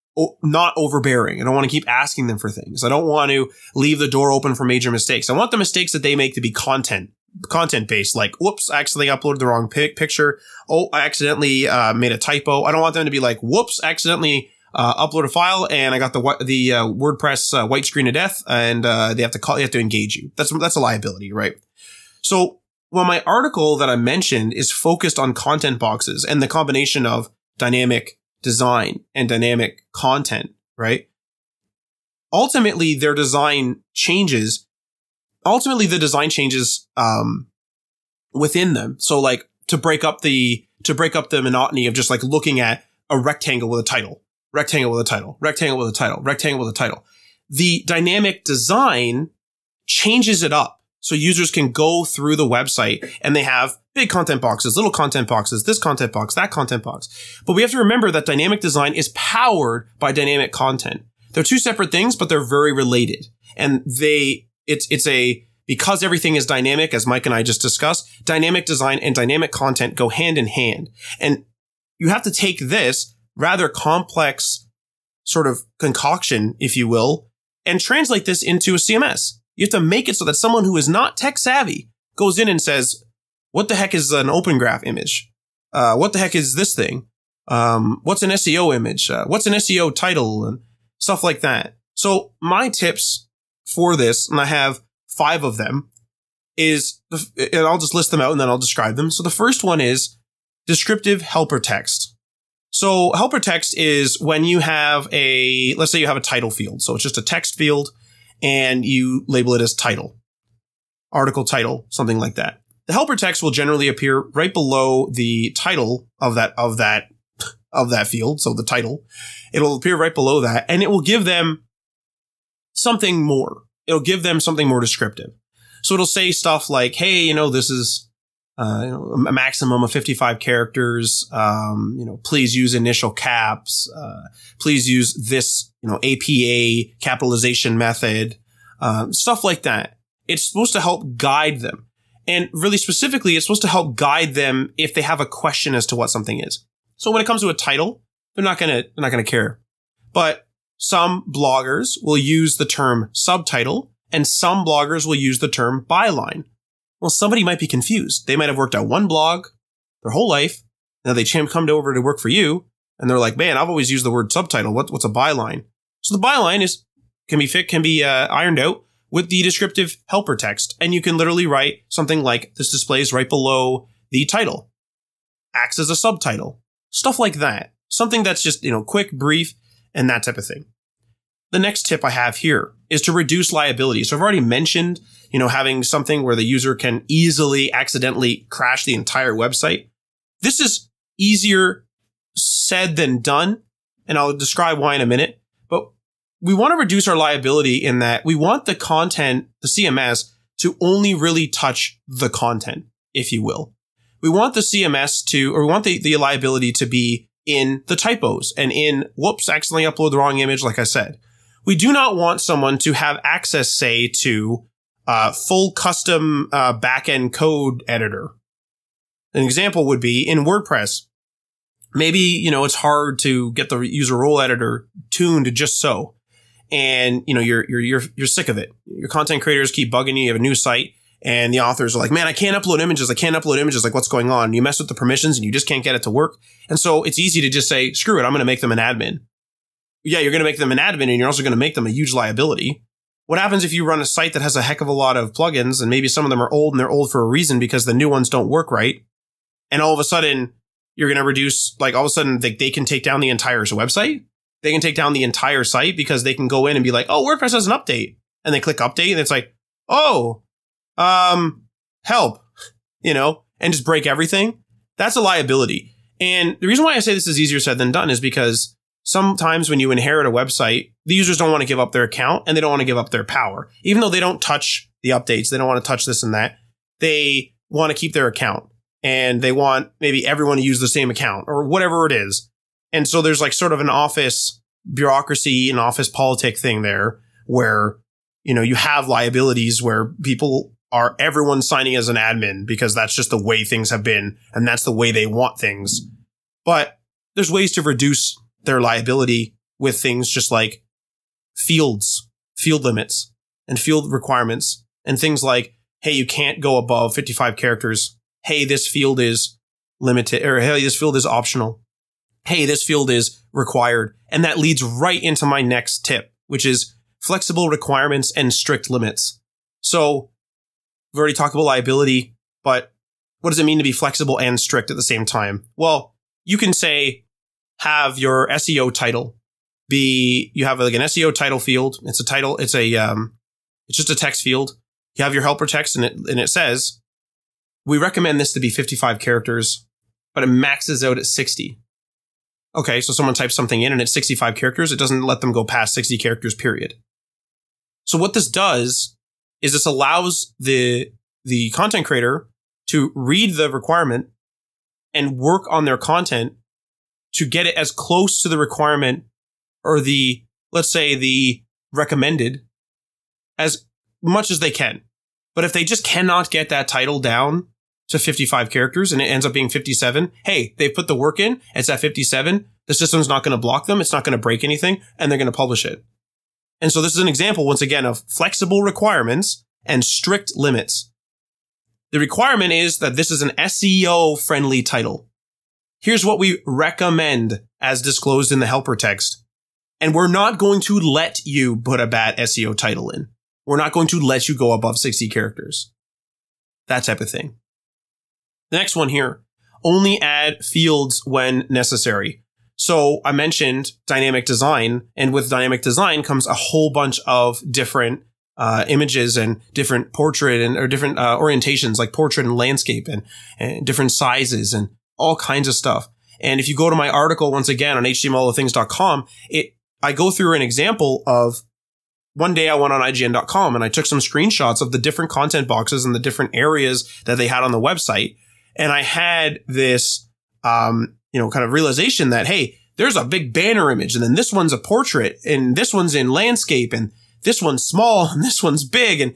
not overbearing. I don't want to keep asking them for things. I don't want to leave the door open for major mistakes. I want the mistakes that they make to be content, content based. Like, whoops, I accidentally uploaded the wrong pic- picture. Oh, I accidentally uh, made a typo. I don't want them to be like, whoops, accidentally uh, upload a file and I got the the uh, WordPress uh, white screen of death, and uh, they have to call, they have to engage you. That's that's a liability, right? So, well, my article that I mentioned is focused on content boxes and the combination of dynamic design and dynamic content, right? Ultimately, their design changes. Ultimately, the design changes um, within them. So, like to break up the to break up the monotony of just like looking at a rectangle with a title, rectangle with a title, rectangle with a title, rectangle with a title. The dynamic design changes it up, so users can go through the website and they have big content boxes, little content boxes, this content box, that content box. But we have to remember that dynamic design is powered by dynamic content. They're two separate things, but they're very related. And they, it's, it's a, because everything is dynamic, as Mike and I just discussed, dynamic design and dynamic content go hand in hand. And you have to take this rather complex sort of concoction, if you will, and translate this into a C M S. You have to make it so that someone who is not tech savvy goes in and says, what the heck is an open graph image? Uh, what the heck is this thing? Um, what's an S E O image? Uh, what's an S E O title? And stuff like that. So my tips for this, and I have five of them, is, and I'll just list them out and then I'll describe them. So the first one is descriptive helper text. So helper text is when you have a, let's say you have a title field. So it's just a text field and you label it as title, article title, something like that. The helper text will generally appear right below the title of that, of that, of that field. So the title, it'll appear right below that, and it will give them something more. It'll give them something more descriptive. So it'll say stuff like, hey, you know, this is uh, you know, a maximum of fifty-five characters. Um, you know, please use initial caps. Uh, please use this, you know, A P A capitalization method, um, stuff like that. It's supposed to help guide them. And really specifically, it's supposed to help guide them if they have a question as to what something is. So when it comes to a title, they're not going to, they're not going to care. But some bloggers will use the term subtitle and some bloggers will use the term byline. Well, somebody might be confused. They might have worked at one blog their whole life. Now they come over to work for you and they're like, man, I've always used the word subtitle. What, what's a byline? So the byline is, can be fit, can be uh, ironed out with the descriptive helper text, and you can literally write something like, this displays right below the title, acts as a subtitle, Stuff like that. Something that's just, you know, quick, brief, and that type of thing. The next tip I have here is to reduce liability. So I've already mentioned, you know, having something where the user can easily accidentally crash the entire website. This is easier said than done, and I'll describe why in a minute. But we want to reduce our liability in that we want the content, the C M S, to only really touch the content, if you will. We want the C M S to, or we want the, the liability to be in the typos and in, whoops, accidentally upload the wrong image, like I said. We do not want someone to have access, say, to uh, full custom uh, backend code editor. An example would be in WordPress. Maybe, you know, it's hard to get the user role editor tuned just so. And, you know, you're you're you're you're sick of it. Your content creators keep bugging you. You have a new site and the authors are like, man, I can't upload images. I can't upload images. Like, what's going on? You mess with the permissions and you just can't get it to work. And so it's easy to just say, screw it. I'm going to make them an admin. Yeah, you're going to make them an admin and you're also going to make them a huge liability. What happens if you run a site that has a heck of a lot of plugins and maybe some of them are old and they're old for a reason because the new ones don't work right? And all of a sudden you're going to reduce, like all of a sudden they, they can take down the entire website. They can take down the entire site because they can go in and be like, oh, WordPress has an update. And they click update and it's like, oh, um, help, you know, and just break everything. That's a liability. And the reason why I say this is easier said than done is because sometimes when you inherit a website, the users don't want to give up their account and they don't want to give up their power. Even though they don't touch the updates, they don't want to touch this and that. They want to keep their account and they want maybe everyone to use the same account or whatever it is. And so there's like sort of an office bureaucracy and office politic thing there where, you know, you have liabilities where people are everyone signing as an admin because that's just the way things have been and that's the way they want things. But there's ways to reduce their liability with things just like fields, field limits and field requirements and things like, hey, you can't go above fifty-five characters. Hey, this field is limited or hey, this field is optional. Hey, this field is required. And that leads right into my next tip, which is flexible requirements and strict limits. So we've already talked about liability, but what does it mean to be flexible and strict at the same time? Well, you can say, have your S E O title be, you have like an S E O title field. It's a title. It's a, um, it's just a text field. You have your helper text and it, and it says, we recommend this to be fifty-five characters, but it maxes out at sixty. Okay, so someone types something in and it's sixty-five characters. It doesn't let them go past sixty characters, period. So what this does is this allows the the content creator to read the requirement and work on their content to get it as close to the requirement or the, let's say, the recommended as much as they can. But if they just cannot get that title down to fifty-five characters and it ends up being fifty-seven. Hey, they put the work in. It's at fifty-seven. The system's not going to block them. It's not going to break anything and they're going to publish it. And so this is an example, once again, of flexible requirements and strict limits. The requirement is that this is an S E O friendly title. Here's what we recommend as disclosed in the helper text. And we're not going to let you put a bad S E O title in. We're not going to let you go above sixty characters. That type of thing. The next one here, only add fields when necessary. So I mentioned dynamic design, and with dynamic design comes a whole bunch of different uh, images and different portrait and or different uh, orientations like portrait and landscape and, and different sizes and all kinds of stuff. And if you go to my article once again on h t m l all the things dot com, it I go through an example of one day I went on I G N dot com and I took some screenshots of the different content boxes and the different areas that they had on the website. And I had this, um, you know, kind of realization that, hey, there's a big banner image and then this one's a portrait and this one's in landscape and this one's small and this one's big. And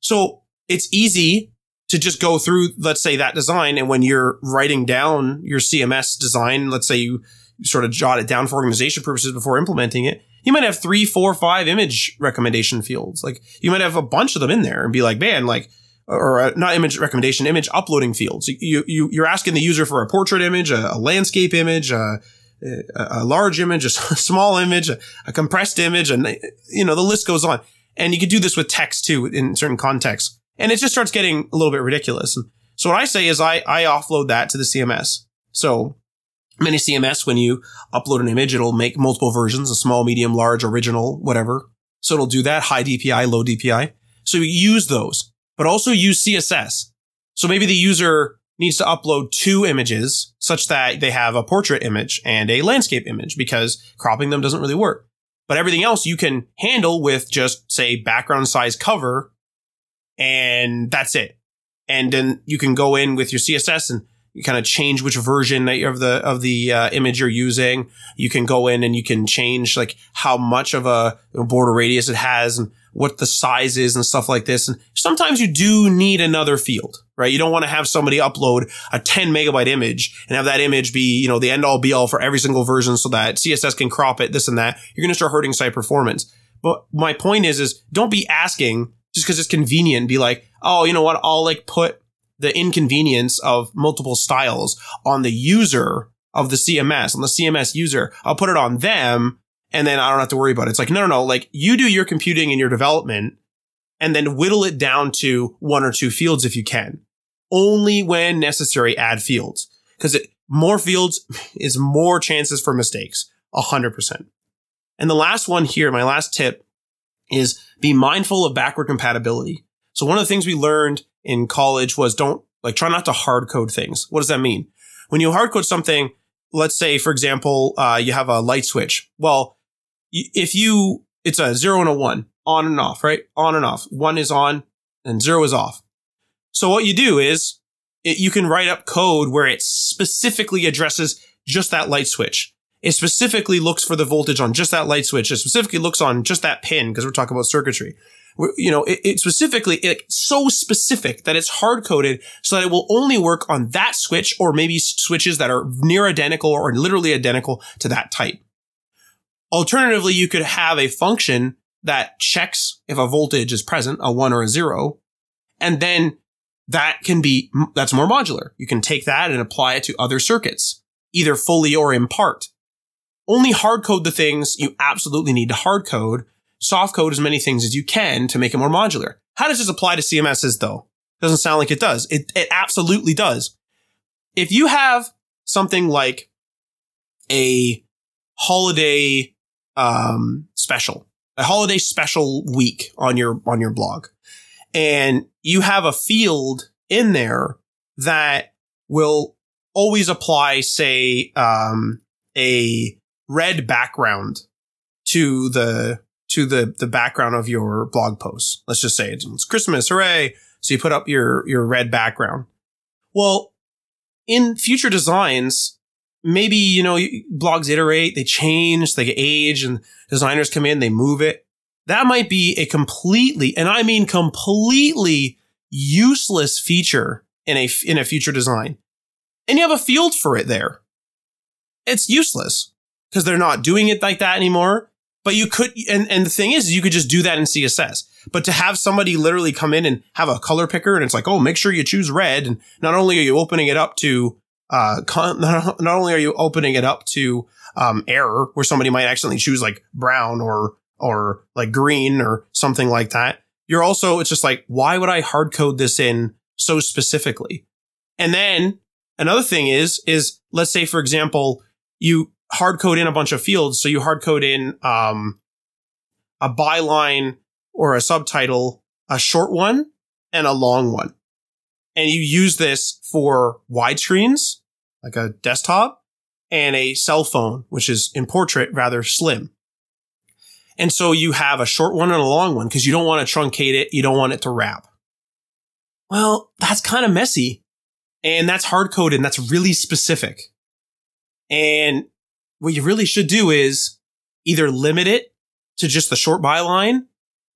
so it's easy to just go through, let's say, that design. And when you're writing down your C M S design, let's say you sort of jot it down for organization purposes before implementing it, you might have three, four, five image recommendation fields. Like you might have a bunch of them in there and be like, man, like, or not image recommendation, image uploading fields. You, you, you're asking the user for a portrait image, a, a landscape image, a, a, a large image, a small image, a, a compressed image, and, you know, the list goes on. And you could do this with text too in certain contexts. And it just starts getting a little bit ridiculous. And so what I say is I, I offload that to the C M S. So Many C M S, when you upload an image, it'll make multiple versions, a small, medium, large, original, whatever. So it'll do that, high D P I, low D P I. So you use those, but also use C S S. So maybe the user needs to upload two images such that they have a portrait image and a landscape image because cropping them doesn't really work. But everything else you can handle with just, say, background size cover, and that's it. And then you can go in with your C S S and you kind of change which version of the of the uh, image you're using. You can go in and you can change like how much of a border radius it has and what the size is and stuff like this. And sometimes you do need another field, right? You don't want to have somebody upload a ten megabyte image and have that image be, you know, the end all be all for every single version so that C S S can crop it, this and that. You're going to start hurting site performance. But my point is, is don't be asking just because it's convenient. Be like, oh, you know what? I'll like put the inconvenience of multiple styles on the user of the C M S, on the C M S user. I'll put it on them and then I don't have to worry about it. It's like, no, no, no, like you do your computing and your development and then whittle it down to one or two fields if you can. Only when necessary, add fields, because more fields is more chances for mistakes, one hundred percent. And the last one here, my last tip, is be mindful of backward compatibility. So one of the things we learned in college was don't like try not to hard code things. What does that mean? When you hard code something, let's say, for example, uh, you have a light switch. Well, if you it's a zero and a one on and off, right? On and off. One is on and zero is off. So what you do is it, you can write up code where it specifically addresses just that light switch. It specifically looks for the voltage on just that light switch. It specifically looks on just that pin because we're talking about circuitry. We're, you know, it, it specifically, it's so specific that it's hard coded so that it will only work on that switch or maybe switches that are near identical or literally identical to that type. Alternatively, you could have a function that checks if a voltage is present, a one or a zero, and then that can be, that's more modular. You can take that and apply it to other circuits, either fully or in part. Only hard code the things you absolutely need to hard code. Soft code as many things as you can to make it more modular. How does this apply to C M Ss though? Doesn't sound like it does. It, it absolutely does. If you have something like a holiday, um, special, a holiday special week on your, on your blog, and you have a field in there that will always apply, say, um, a red background to the, to the, the background of your blog post. Let's just say it's Christmas, hooray. So you put up your, your red background. Well, in future designs, maybe, you know, blogs iterate, they change, they age, and designers come in, they move it. That might be a completely, and I mean completely useless feature in a, in a future design. And you have a field for it there. It's useless because they're not doing it like that anymore. But you could, and, and the thing is, you could just do that in C S S. But to have somebody literally come in and have a color picker, and it's like, oh, make sure you choose red. And not only are you opening it up to, uh, con- not only are you opening it up to um, error, where somebody might accidentally choose like brown or or like green or something like that. You're also, it's just like, why would I hard code this in so specifically? And then another thing is, is let's say, for example, you hard code in a bunch of fields. So you hard code in um, a byline or a subtitle, a short one and a long one. And you use this for wide screens, like a desktop, and a cell phone, which is in portrait rather slim. And so you have a short one and a long one because you don't want to truncate it. You don't want it to wrap. Well, that's kind of messy. And that's hard coded. And that's really specific. And what you really should do is either limit it to just the short byline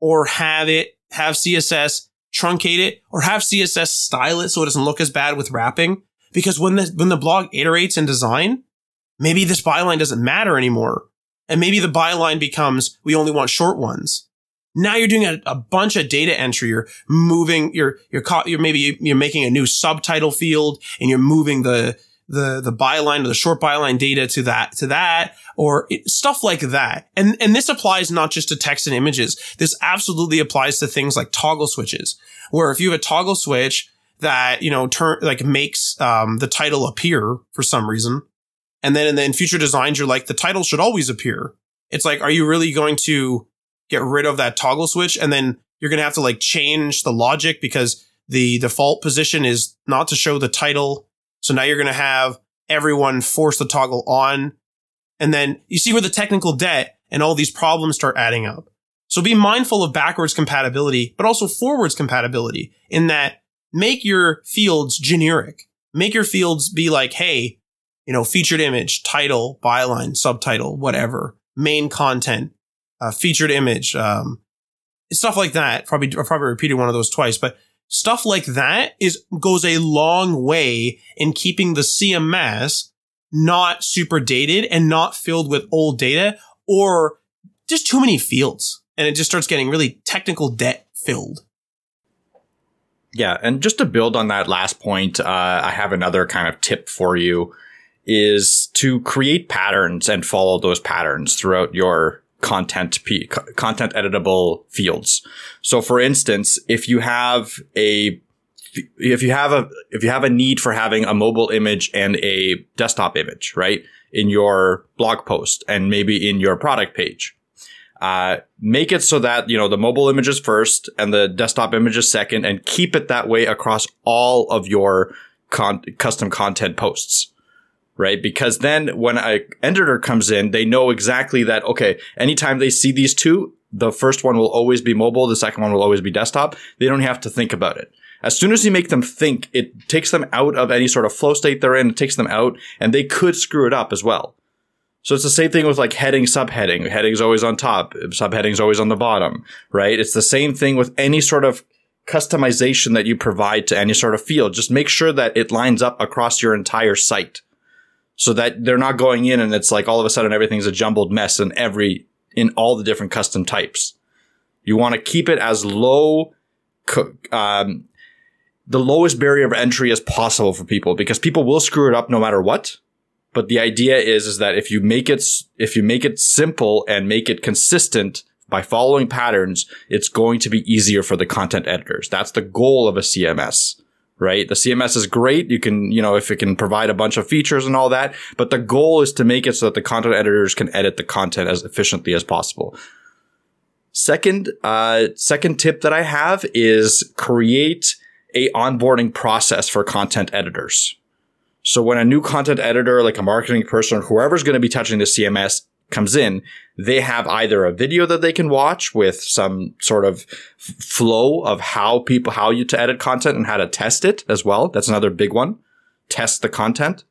or have it, have C S S truncate it or have C S S style it so it doesn't look as bad with wrapping. Because when the, when the blog iterates in design, maybe this byline doesn't matter anymore. And maybe the byline becomes, we only want short ones. Now you're doing a, a bunch of data entry. You're moving, you're, you're, you're maybe you're making a new subtitle field and you're moving the, the, the byline or the short byline data to that, to that, or it, stuff like that. And, and this applies not just to text and images. This absolutely applies to things like toggle switches, where if you have a toggle switch that, you know, turn, like makes, um, the title appear for some reason, And then in, the, in future designs, you're like, the title should always appear. It's like, are you really going to get rid of that toggle switch? And then you're going to have to like change the logic because the default position is not to show the title. So now you're going to have everyone force the toggle on. And then you see where the technical debt and all these problems start adding up. So be mindful of backwards compatibility, but also forwards compatibility in that make your fields generic. Make your fields be like, hey, you know, featured image, title, byline, subtitle, whatever, main content, uh, featured image, um, stuff like that. Probably, I probably repeated one of those twice, but stuff like that is goes a long way in keeping the C M S not super dated and not filled with old data or just too many fields. And it just starts getting really technical debt filled. Yeah. And just to build on that last point, uh, I have another kind of tip for you. Is to create patterns and follow those patterns throughout your content p- content editable fields. So, for instance, if you have a if you have a if you have a need for having a mobile image and a desktop image, right, in your blog post and maybe in your product page, uh, make it so that you know the mobile image is first and the desktop image is second, and keep it that way across all of your con- custom content posts. Right? Because then when an editor comes in, they know exactly that, okay, anytime they see these two, the first one will always be mobile. The second one will always be desktop. They don't have to think about it. As soon as you make them think, it takes them out of any sort of flow state they're in. It takes them out, and they could screw it up as well. So it's the same thing with like heading, subheading. Heading's always on top. Subheading's always on the bottom, right? It's the same thing with any sort of customization that you provide to any sort of field. Just make sure that it lines up across your entire site. So that they're not going in and it's like all of a sudden everything's a jumbled mess in every, in all the different custom types. You want to keep it as low, um, the lowest barrier of entry as possible for people because people will screw it up no matter what. But the idea is, is that if you make it, if you make it simple and make it consistent by following patterns, it's going to be easier for the content editors. That's the goal of a C M S. Right? The C M S is great. You can, you know, if it can provide a bunch of features and all that, but the goal is to make it so that the content editors can edit the content as efficiently as possible. Second, uh, second tip that I have is create a onboarding process for content editors. So when a new content editor, like a marketing person, whoever's going to be touching the C M S comes in, they have either a video that they can watch with some sort of f- flow of how people, how you to edit content and how to test it as well. That's another big one. Test the content.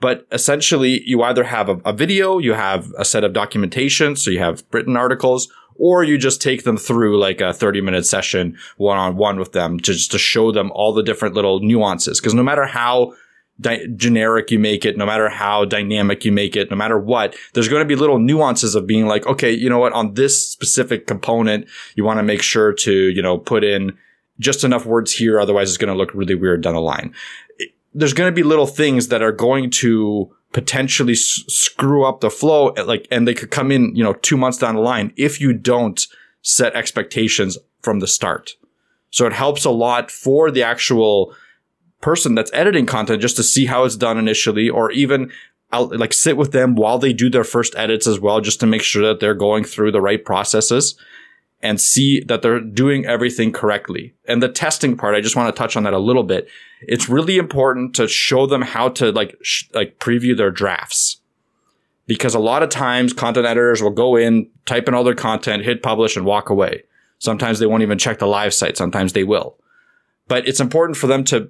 But essentially, you either have a, a video, you have a set of documentation, so you have written articles, or you just take them through like a thirty minute session one-on-one with them to just to show them all the different little nuances. Because no matter how Di- generic you make it, no matter how dynamic you make it, no matter what, there's going to be little nuances of being like, okay, you know what, on this specific component, you want to make sure to, you know, put in just enough words here. Otherwise, it's going to look really weird down the line. It, there's going to be little things that are going to potentially s- screw up the flow. Like, and they could come in, you know, two months down the line if you don't set expectations from the start. So it helps a lot for the actual person that's editing content just to see how it's done initially, or even I'll, like sit with them while they do their first edits as well, just to make sure that they're going through the right processes and see that they're doing everything correctly. And the testing part, I just want to touch on that a little bit. It's really important to show them how to like sh- like preview their drafts, because a lot of times content editors will go in, type in all their content, hit publish, and walk away. Sometimes they won't even check the live site. Sometimes they will, but it's important for them to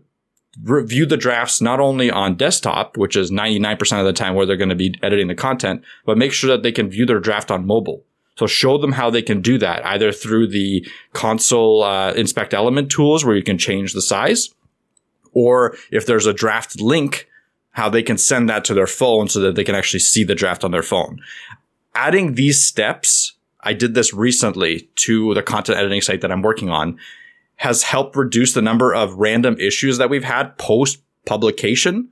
review the drafts not only on desktop, which is ninety-nine percent of the time where they're going to be editing the content, but make sure that they can view their draft on mobile. So show them how they can do that, either through the console uh, inspect element tools where you can change the size, or if there's a draft link, how they can send that to their phone so that they can actually see the draft on their phone. Adding these steps, I did this recently to the content editing site that I'm working on, has helped reduce the number of random issues that we've had post-publication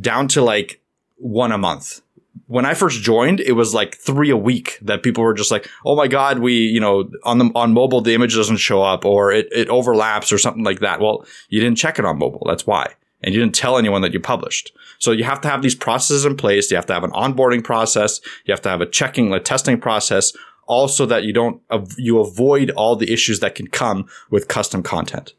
down to like one a month. When I first joined, it was like three a week that people were just like, oh my God, we, you know, on the on mobile, the image doesn't show up, or it, it overlaps or something like that. Well, you didn't check it on mobile. That's why. and you didn't tell anyone that you published. So you have to have these processes in place. You have to have an onboarding process. You have to have a checking, a testing process, all so that you don't, you avoid all the issues that can come with custom content.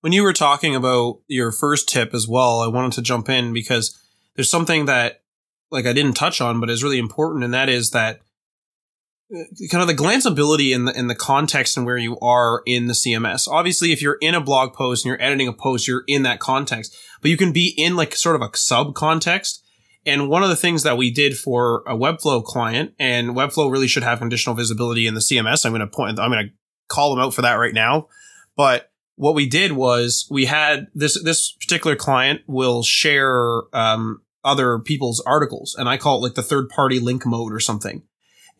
When you were talking about your first tip as well, I wanted to jump in because there's something that, like, I didn't touch on, but is really important. And that is that kind of the glanceability in the, in the context and where you are in the C M S. Obviously, if you're in a blog post and you're editing a post, you're in that context, but you can be in like sort of a sub context. And one of the things that we did for a Webflow client, and Webflow really should have conditional visibility in the C M S. I'm going to point, I'm going to call them out for that right now. But what we did was we had this, this particular client will share, um, other people's articles. And I call it like the third party link mode or something.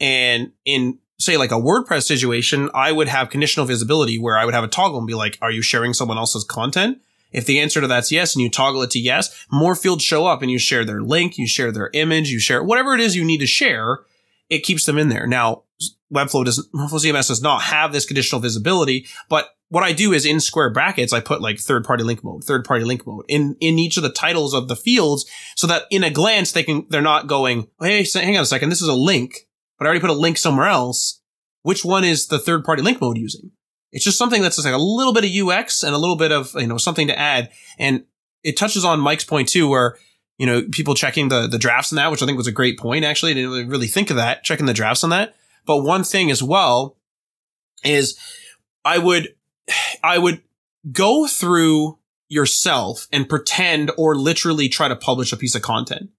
And in, say, like a WordPress situation, I would have conditional visibility where I would have a toggle and be like, are you sharing someone else's content? If the answer to that's yes, and you toggle it to yes, more fields show up and you share their link, you share their image, you share whatever it is you need to share. It keeps them in there. Now, Webflow doesn't, Webflow C M S does not have this conditional visibility, but what I do is in square brackets, I put like third party link mode, third party link mode in, in each of the titles of the fields so that in a glance, they can, they're not going, hey, hang on a second, this is a link, but I already put a link somewhere else. Which one is the third party link mode using? It's just something that's just like a little bit of U X and a little bit of, you know, something to add. And it touches on Mike's point too, where, you know, people checking the, the drafts on that, which I think was a great point. Actually, I didn't really think of that, checking the drafts on that. But one thing as well is I would, I would go through yourself and pretend or literally try to publish a piece of content.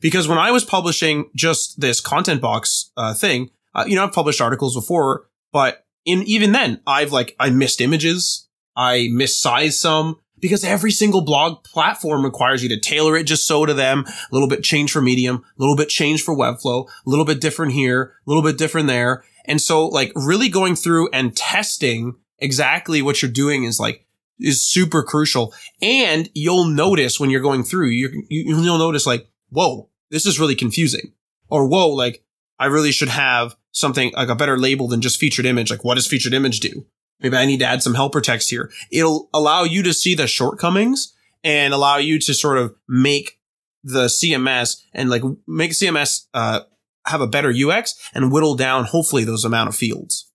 Because when I was publishing just this content box uh, thing, uh, you know, I've published articles before, but in even then, I've like, I missed images, I missized some, because every single blog platform requires you to tailor it just so to them, a little bit change for Medium, a little bit change for Webflow, a little bit different here, a little bit different there. And so like really going through and testing exactly what you're doing is like, is super crucial. And you'll notice when you're going through, you're, you, you'll notice like, whoa, this is really confusing. Or whoa, like I really should have something like a better label than just featured image. Like what does featured image do? Maybe I need to add some helper text here. It'll allow you to see the shortcomings and allow you to sort of make the C M S and like make C M S uh have a better U X and whittle down hopefully those amount of fields.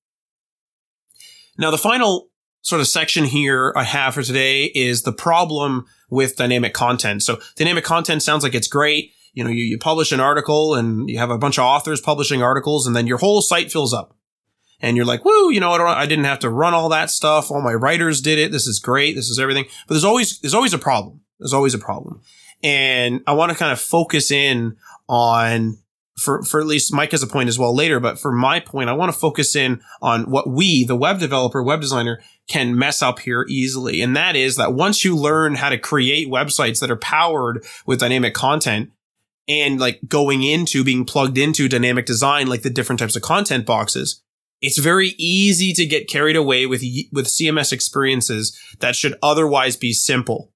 Now, the final sort of section here I have for today is the problem with dynamic content. So dynamic content sounds like it's great. You know, you, you publish an article and you have a bunch of authors publishing articles and then your whole site fills up. And you're like, woo, you know, I, don't, I didn't have to run all that stuff. All my writers did it. This is great. This is everything. But there's always, there's always a problem. There's always a problem. And I want to kind of focus in on, for, for at least Mike has a point as well later, but for my point, I want to focus in on what we, the web developer, web designer, can mess up here easily. And that is that once you learn how to create websites that are powered with dynamic content, and like going into being plugged into dynamic design, like the different types of content boxes, it's very easy to get carried away with with C M S experiences that should otherwise be simple.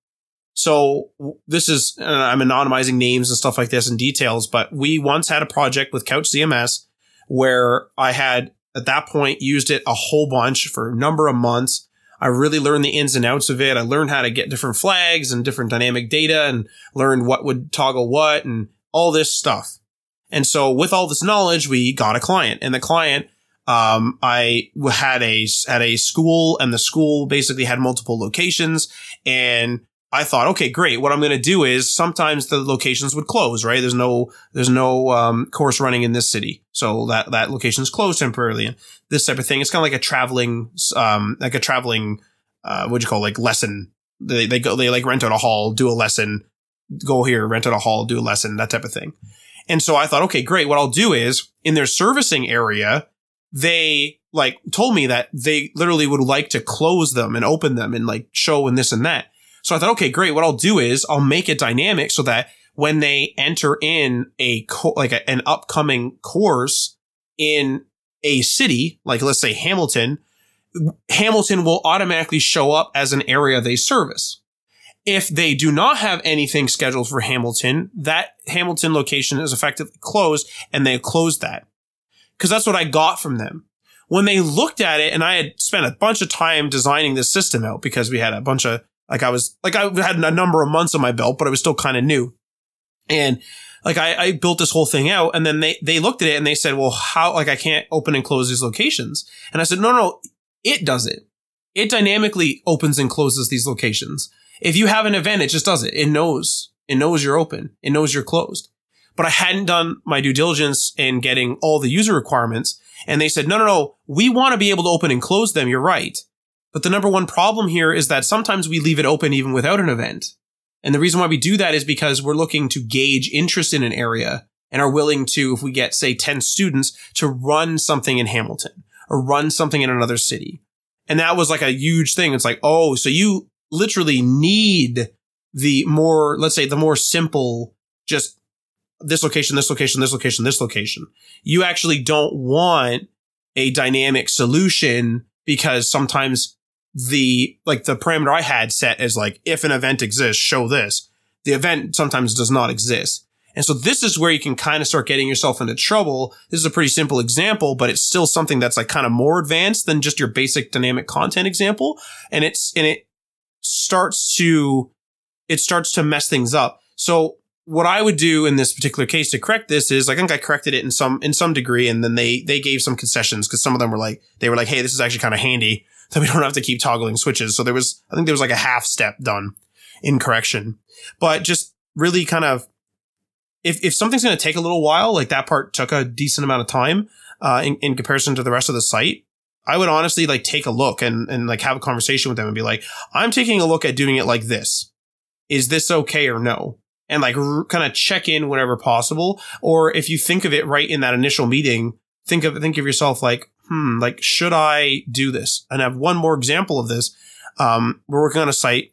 So this is, uh, I'm anonymizing names and stuff like this and details, but we once had a project with Couch C M S where I had, at that point, used it a whole bunch for a number of months. I really learned the ins and outs of it. I learned how to get different flags and different dynamic data and learned what would toggle what and all this stuff. And so with all this knowledge, we got a client, and the client, Um, I had a, had a school, and the school basically had multiple locations, and I thought, okay, great. What I'm going to do is sometimes the locations would close, right? There's no, there's no, um, course running in this city. So that, that location's closed temporarily and this type of thing. It's kind of like a traveling, um, like a traveling, uh, what'd you call it? Like lesson. They, they go, they like rent out a hall, do a lesson, go here, rent out a hall, do a lesson, that type of thing. And so I thought, okay, great. What I'll do is in their servicing area, they like told me that they literally would like to close them and open them and like show and this and that. So I thought, okay, great. What I'll do is I'll make it dynamic so that when they enter in a co- like a, an upcoming course in a city, like let's say Hamilton, Hamilton will automatically show up as an area they service. If they do not have anything scheduled for Hamilton, that Hamilton location is effectively closed, and they closed that. Because that's what I got from them. When they looked at it, and I had spent a bunch of time designing this system out because we had a bunch of Like I was, like I had a number of months on my belt, but I was still kind of new. And like I, I built this whole thing out, and then they, they looked at it and they said, well, how, like I can't open and close these locations. And I said, no, no, it does it. It dynamically opens and closes these locations. If you have an event, it just does it. It knows, it knows you're open. It knows you're closed. But I hadn't done my due diligence in getting all the user requirements. And they said, no, no, no, we want to be able to open and close them. You're right. But the number one problem here is that sometimes we leave it open even without an event. And the reason why we do that is because we're looking to gauge interest in an area and are willing to, if we get, say, ten students, to run something in Hamilton or run something in another city. And that was like a huge thing. It's like, oh, so you literally need the more, let's say, the more simple, just this location, this location, this location, this location. You actually don't want a dynamic solution, because sometimes the, like the parameter I had set as like, if an event exists, show this. The event sometimes does not exist. And so this is where you can kind of start getting yourself into trouble. This is a pretty simple example, but it's still something that's like kind of more advanced than just your basic dynamic content example. And it's, and it starts to, it starts to mess things up. So what I would do in this particular case to correct this is, I think I corrected it in some, in some degree. And then they, they gave some concessions, because some of them were like, they were like, hey, this is actually kind of handy that we don't have to keep toggling switches. So there was, I think there was like a half step done in correction, but just really kind of, if, if something's going to take a little while, like that part took a decent amount of time, uh, in, in comparison to the rest of the site, I would honestly like take a look and, and like have a conversation with them and be like, I'm taking a look at doing it like this. Is this okay or no? And like r- kind of check in whenever possible. Or if you think of it right in that initial meeting, think of think of yourself like, hmm, like, should I do this? And I have one more example of this. Um, we're working on a site,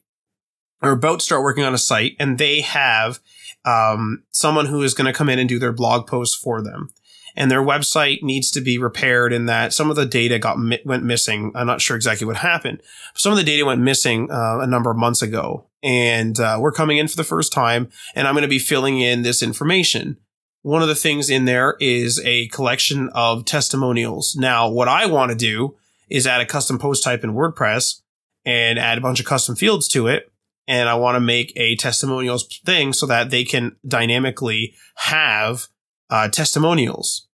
or about to start working on a site, and they have um someone who is going to come in and do their blog posts for them. And their website needs to be repaired in that some of the data got went missing. I'm not sure exactly what happened. Some of the data went missing uh, a number of months ago. And uh, we're coming in for the first time, and I'm going to be filling in this information. One of the things in there is a collection of testimonials. Now, what I want to do is add a custom post type in WordPress and add a bunch of custom fields to it. And I want to make a testimonials thing so that they can dynamically have Uh, testimonials.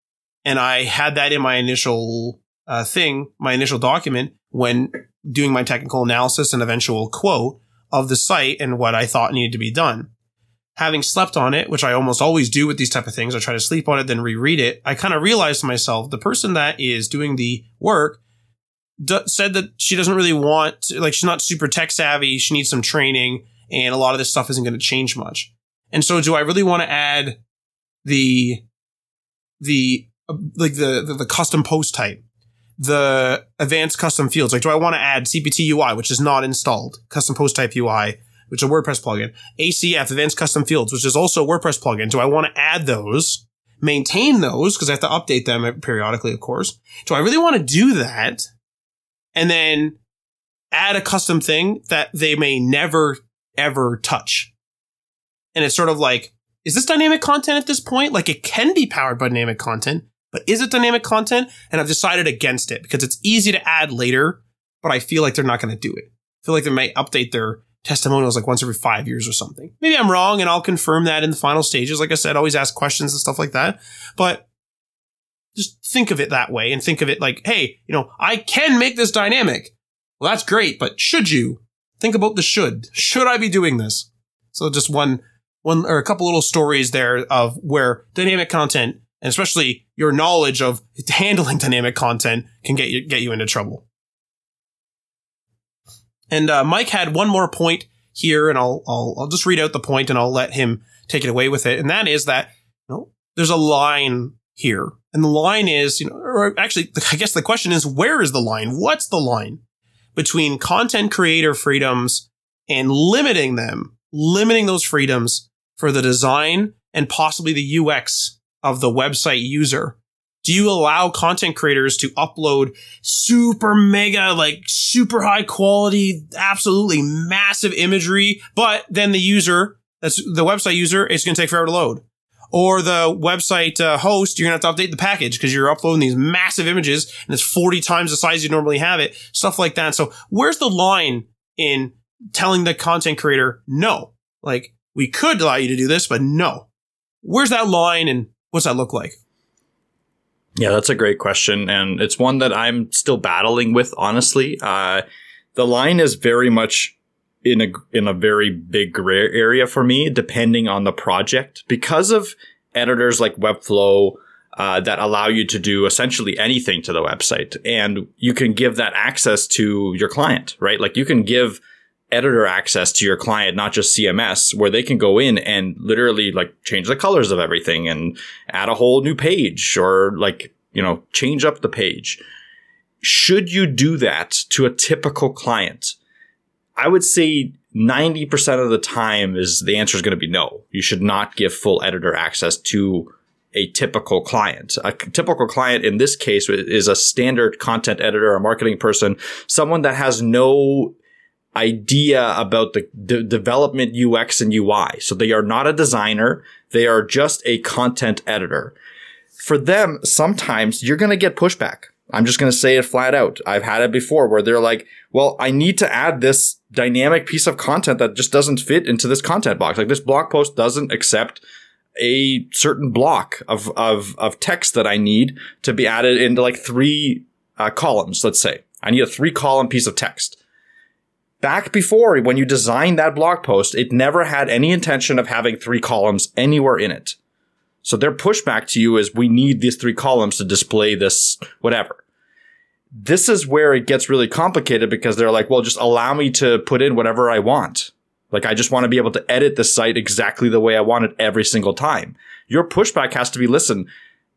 And I had that in my initial uh, thing, my initial document, when doing my technical analysis and eventual quote of the site and what I thought needed to be done. Having slept on it, which I almost always do with these type of things, I try to sleep on it, then reread it. I kind of realized to myself, the person that is doing the work d- said that she doesn't really want to, like, she's not super tech savvy. She needs some training, and a lot of this stuff isn't going to change much. And so do I really want to add the the like the, the the custom post type, the advanced custom fields? Like, do I want to add C P T U I, which is not installed, custom post type U I, which is a WordPress plugin, A C F, advanced custom fields, which is also a WordPress plugin? Do I want to add those, maintain those, because I have to update them periodically, of course? Do I really want to do that, and then add a custom thing that they may never ever touch? And it's sort of like, is this dynamic content at this point? Like, it can be powered by dynamic content, but is it dynamic content? And I've decided against it, because it's easy to add later, but I feel like they're not going to do it. I feel like they might update their testimonials like once every five years or something. Maybe I'm wrong, and I'll confirm that in the final stages. Like I said, always ask questions and stuff like that. But just think of it that way, and think of it like, hey, you know, I can make this dynamic. Well, that's great, but should you? Think about the should. Should I be doing this? So just one... One or a couple little stories there of where dynamic content, and especially your knowledge of handling dynamic content, can get you get you into trouble. And uh, Mike had one more point here, and I'll I'll I'll just read out the point, and I'll let him take it away with it. And that is that, you know, there's a line here, and the line is, you know, or actually, I guess the question is, where is the line? What's the line between content creator freedoms and limiting them, limiting those freedoms for the design and possibly the U X of the website user? Do you allow content creators to upload super mega, like super high quality, absolutely massive imagery, but then the user, that's the website user, it's going to take forever to load? Or the website uh, host, you're going to have to update the package because you're uploading these massive images and it's forty times the size you normally have it, stuff like that. So where's the line in telling the content creator, no, like we could allow you to do this, but no. Where's that line and what's that look like? Yeah, that's a great question. And it's one that I'm still battling with, honestly. Uh, the line is very much in a, in a very big gray area for me, depending on the project, because of editors like Webflow uh, that allow you to do essentially anything to the website. And you can give that access to your client, right? Like you can give editor access to your client, not just C M S, where they can go in and literally like change the colors of everything and add a whole new page or like, you know, change up the page. Should you do that to a typical client? I would say ninety percent of the time is the answer is going to be no. You should not give full editor access to a typical client. A typical client in this case is a standard content editor, a marketing person, someone that has no idea about the de- development U X and U I. So they are not a designer. They are just a content editor. For them, sometimes you're going to get pushback. I'm just going to say it flat out. I've had it before where they're like, well, I need to add this dynamic piece of content that just doesn't fit into this content box. Like this blog post doesn't accept a certain block of, of, of text that I need to be added into like three uh, columns. Let's say I need a three column piece of text. Back before, when you designed that blog post, it never had any intention of having three columns anywhere in it. So their pushback to you is we need these three columns to display this whatever. This is where it gets really complicated because they're like, well, just allow me to put in whatever I want. Like, I just want to be able to edit the site exactly the way I want it every single time. Your pushback has to be, listen,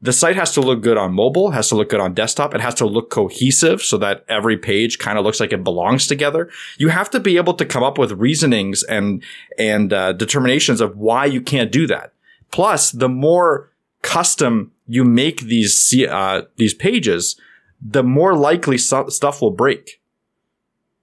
the site has to look good on mobile, has to look good on desktop. It has to look cohesive so that every page kind of looks like it belongs together. You have to be able to come up with reasonings and, and uh, determinations of why you can't do that. Plus, the more custom you make these, uh, these pages, the more likely st- stuff will break.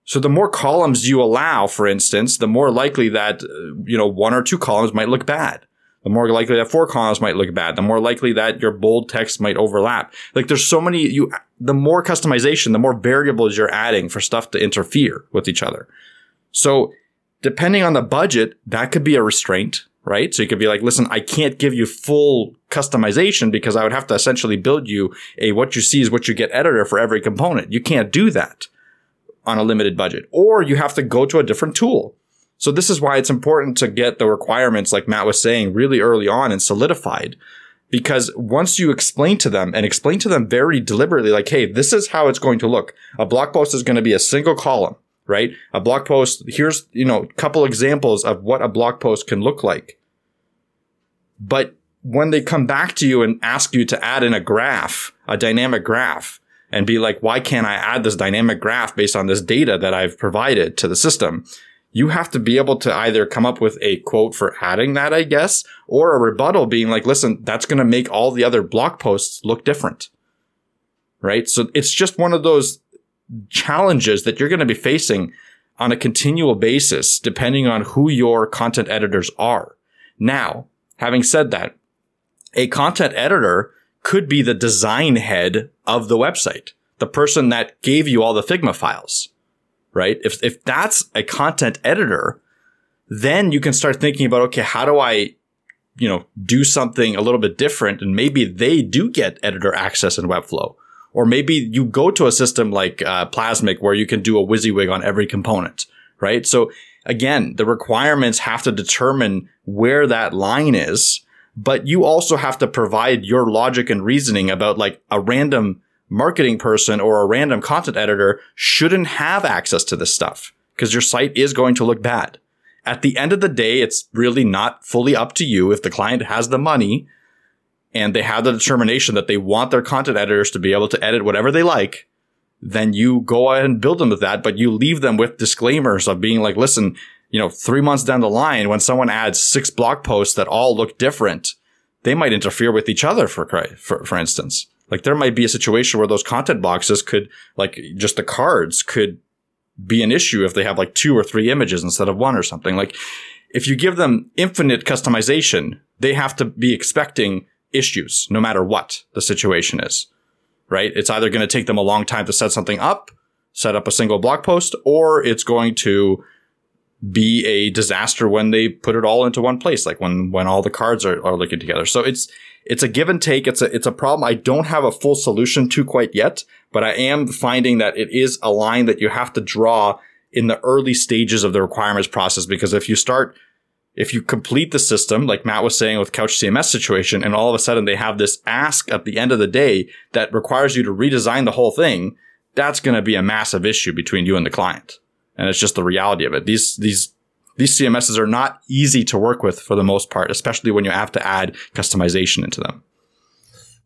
So the more columns you allow, for instance, the more likely that, you know, one or two columns might look bad. The more likely that four columns might look bad. The more likely that your bold text might overlap. Like there's so many, you, the more customization, the more variables you're adding for stuff to interfere with each other. So depending on the budget, that could be a restraint, right? So you could be like, listen, I can't give you full customization because I would have to essentially build you a what you see is what you get editor for every component. You can't do that on a limited budget, or you have to go to a different tool. So this is why it's important to get the requirements, like Matt was saying, really early on and solidified, because once you explain to them and explain to them very deliberately, like, hey, this is how it's going to look. A blog post is going to be a single column, right? A blog post, here's, you know, a couple examples of what a blog post can look like. But when they come back to you and ask you to add in a graph, a dynamic graph, and be like, why can't I add this dynamic graph based on this data that I've provided to the system? You have to be able to either come up with a quote for adding that, I guess, or a rebuttal being like, listen, that's going to make all the other blog posts look different, right? So it's just one of those challenges that you're going to be facing on a continual basis, depending on who your content editors are. Now, having said that, a content editor could be the design head of the website, the person that gave you all the Figma files. Right? If if that's a content editor, then you can start thinking about, okay, how do I, you know, do something a little bit different? And maybe they do get editor access in Webflow. Or maybe you go to a system like uh, Plasmic where you can do a WYSIWYG on every component, right? So again, the requirements have to determine where that line is, but you also have to provide your logic and reasoning about like a random marketing person or a random content editor shouldn't have access to this stuff because your site is going to look bad. At the end of the day, it's really not fully up to you. If the client has the money and they have the determination that they want their content editors to be able to edit whatever they like, then you go ahead and build them with that, but you leave them with disclaimers of being like, listen, you know, three months down the line, when someone adds six blog posts that all look different, they might interfere with each other, for for, for instance. Like there might be a situation where those content boxes could, like just the cards could be an issue if they have like two or three images instead of one or something. Like if you give them infinite customization, they have to be expecting issues no matter what the situation is, right? It's either going to take them a long time to set something up, set up a single blog post, or it's going to be a disaster when they put it all into one place, like when when all the cards are, are linking together. So it's it's a give and take. It's a it's a problem I don't have a full solution to quite yet, but I am finding that it is a line that you have to draw in the early stages of the requirements process, because if you start if you complete the system, like Matt was saying with Couch C M S situation, and all of a sudden they have this ask at the end of the day that requires you to redesign the whole thing, that's going to be a massive issue between you and the client. And it's just the reality of it. These these these C M Ss are not easy to work with for the most part, especially when you have to add customization into them.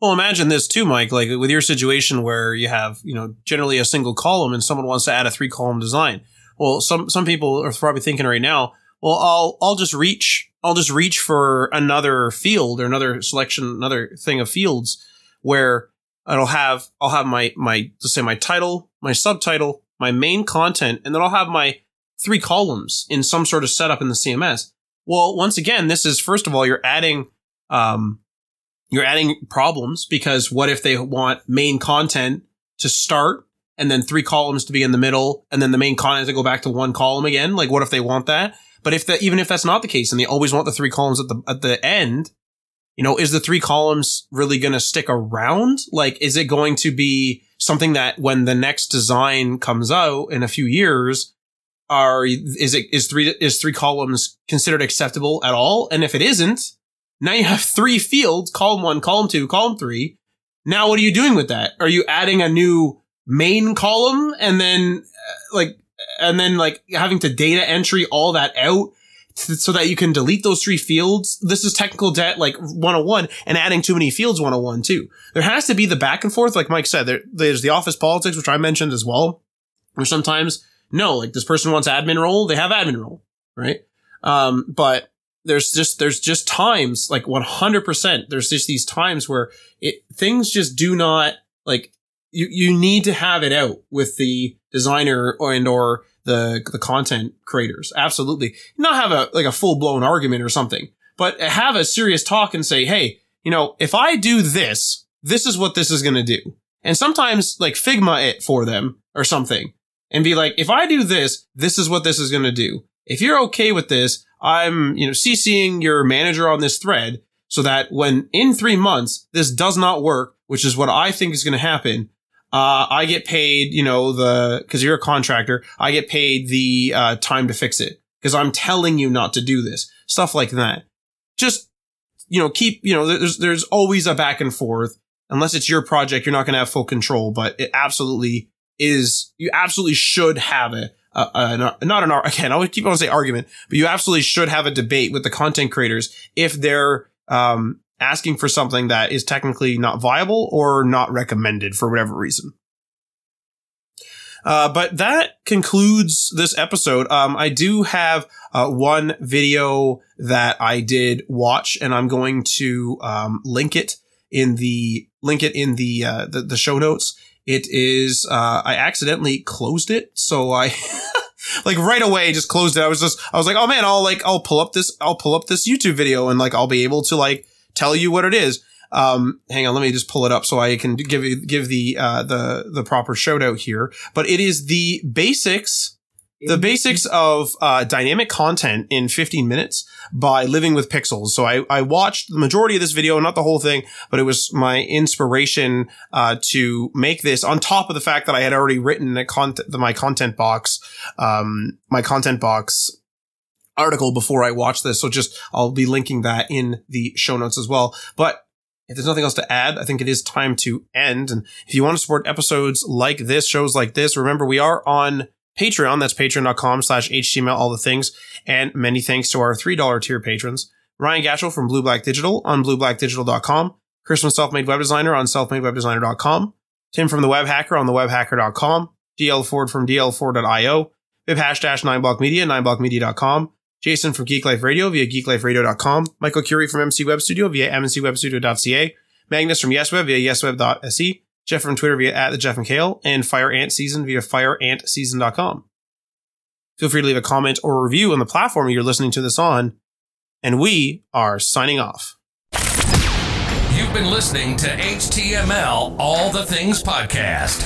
Well, imagine this too, Mike, like with your situation where you have, you know, generally a single column and someone wants to add a three column design. Well, some some people are probably thinking right now, well, I'll I'll just reach I'll just reach for another field or another selection, another thing of fields where I'll have I'll have my my let's say my title, my subtitle, my main content, and then I'll have my three columns in some sort of setup in the C M S. Well, once again, this is, first of all, you're adding, um, you're adding problems, because what if they want main content to start and then three columns to be in the middle and then the main content to go back to one column again? Like, what if they want that? But if that, even if that's not the case and they always want the three columns at the, at the end, you know, is the three columns really going to stick around? Like, is it going to be something that when the next design comes out in a few years, are is it is three is three columns considered acceptable at all? And if it isn't, now you have three fields: column one, column two, column three. Now what are you doing with that? Are you adding a new main column and then like and then like having to data entry all that out so that you can delete those three fields? This is technical debt, like one oh one, and adding too many fields one oh one too. There has to be the back and forth. Like Mike said, there, there's the office politics, which I mentioned as well, where sometimes, no, like this person wants admin role, they have admin role, right? Um, but there's just, there's just times, like one hundred percent, there's just these times where it, things just do not, like, you, you need to have it out with the designer or, and or, the the content creators. Absolutely. Not have a like a full-blown argument or something, but have a serious talk and say, hey, you know, if I do this, this is what this is going to do. And sometimes like Figma it for them or something and be like, if I do this, this is what this is going to do. If you're okay with this, I'm, you know, CCing your manager on this thread so that when in three months this does not work, which is what I think is going to happen, Uh, I get paid, you know, the, cause you're a contractor, I get paid the, uh, time to fix it. Cause I'm telling you not to do this. Stuff like that. Just, you know, keep, you know, there's, there's always a back and forth. Unless it's your project, you're not going to have full control, but it absolutely is, you absolutely should have a, a, a not an, again, I would keep on saying argument, but you absolutely should have a debate with the content creators if they're, um, asking for something that is technically not viable or not recommended for whatever reason. Uh, but that concludes this episode. Um, I do have uh, one video that I did watch, and I'm going to um, link it in the link it in the uh, the, the show notes. It is uh, I accidentally closed it, so I. Like right away, just closed it. I was just I was like, oh man, I'll like I'll pull up this I'll pull up this YouTube video, and like I'll be able to like tell you what it is. Um, hang on, let me just pull it up so I can give give the uh, the the proper shout out here. But it is the basics, the basics of uh, dynamic content in fifteen minutes by Living with Pixels. So I I watched the majority of this video, not the whole thing, but it was my inspiration uh, to make this. On top of the fact that I had already written a cont- my content box, um, my content box. article before I watch this, so just I'll be linking that in the show notes as well. But if there's nothing else to add, I think it is time to end. And if you want to support episodes like this, shows like this, remember we are on Patreon. That's patreon dot com slash H T M L all the things. And many thanks to our three dollar tier patrons: Ryan Gatchell from Blue Black Digital on blue black digital dot com, Chris from Self Made Web Designer on self made web designer dot com, Tim from The Web Hacker on the web hacker dot com, D L Ford from D L Ford dot io, Bibhash nine block media, nine block media dot com, Jason from Geek Life Radio via geek life radio dot com, Michael Curie from M C Web Studio via m c web studio dot c a, Magnus from YesWeb via yes web dot s e, Jeff from Twitter via at the Jeff McHale, and Fire Ant Season via fire ant season dot com. Feel free to leave a comment or a review on the platform you're listening to this on, and we are signing off. You've been listening to H T M L All The Things Podcast.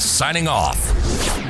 signing off.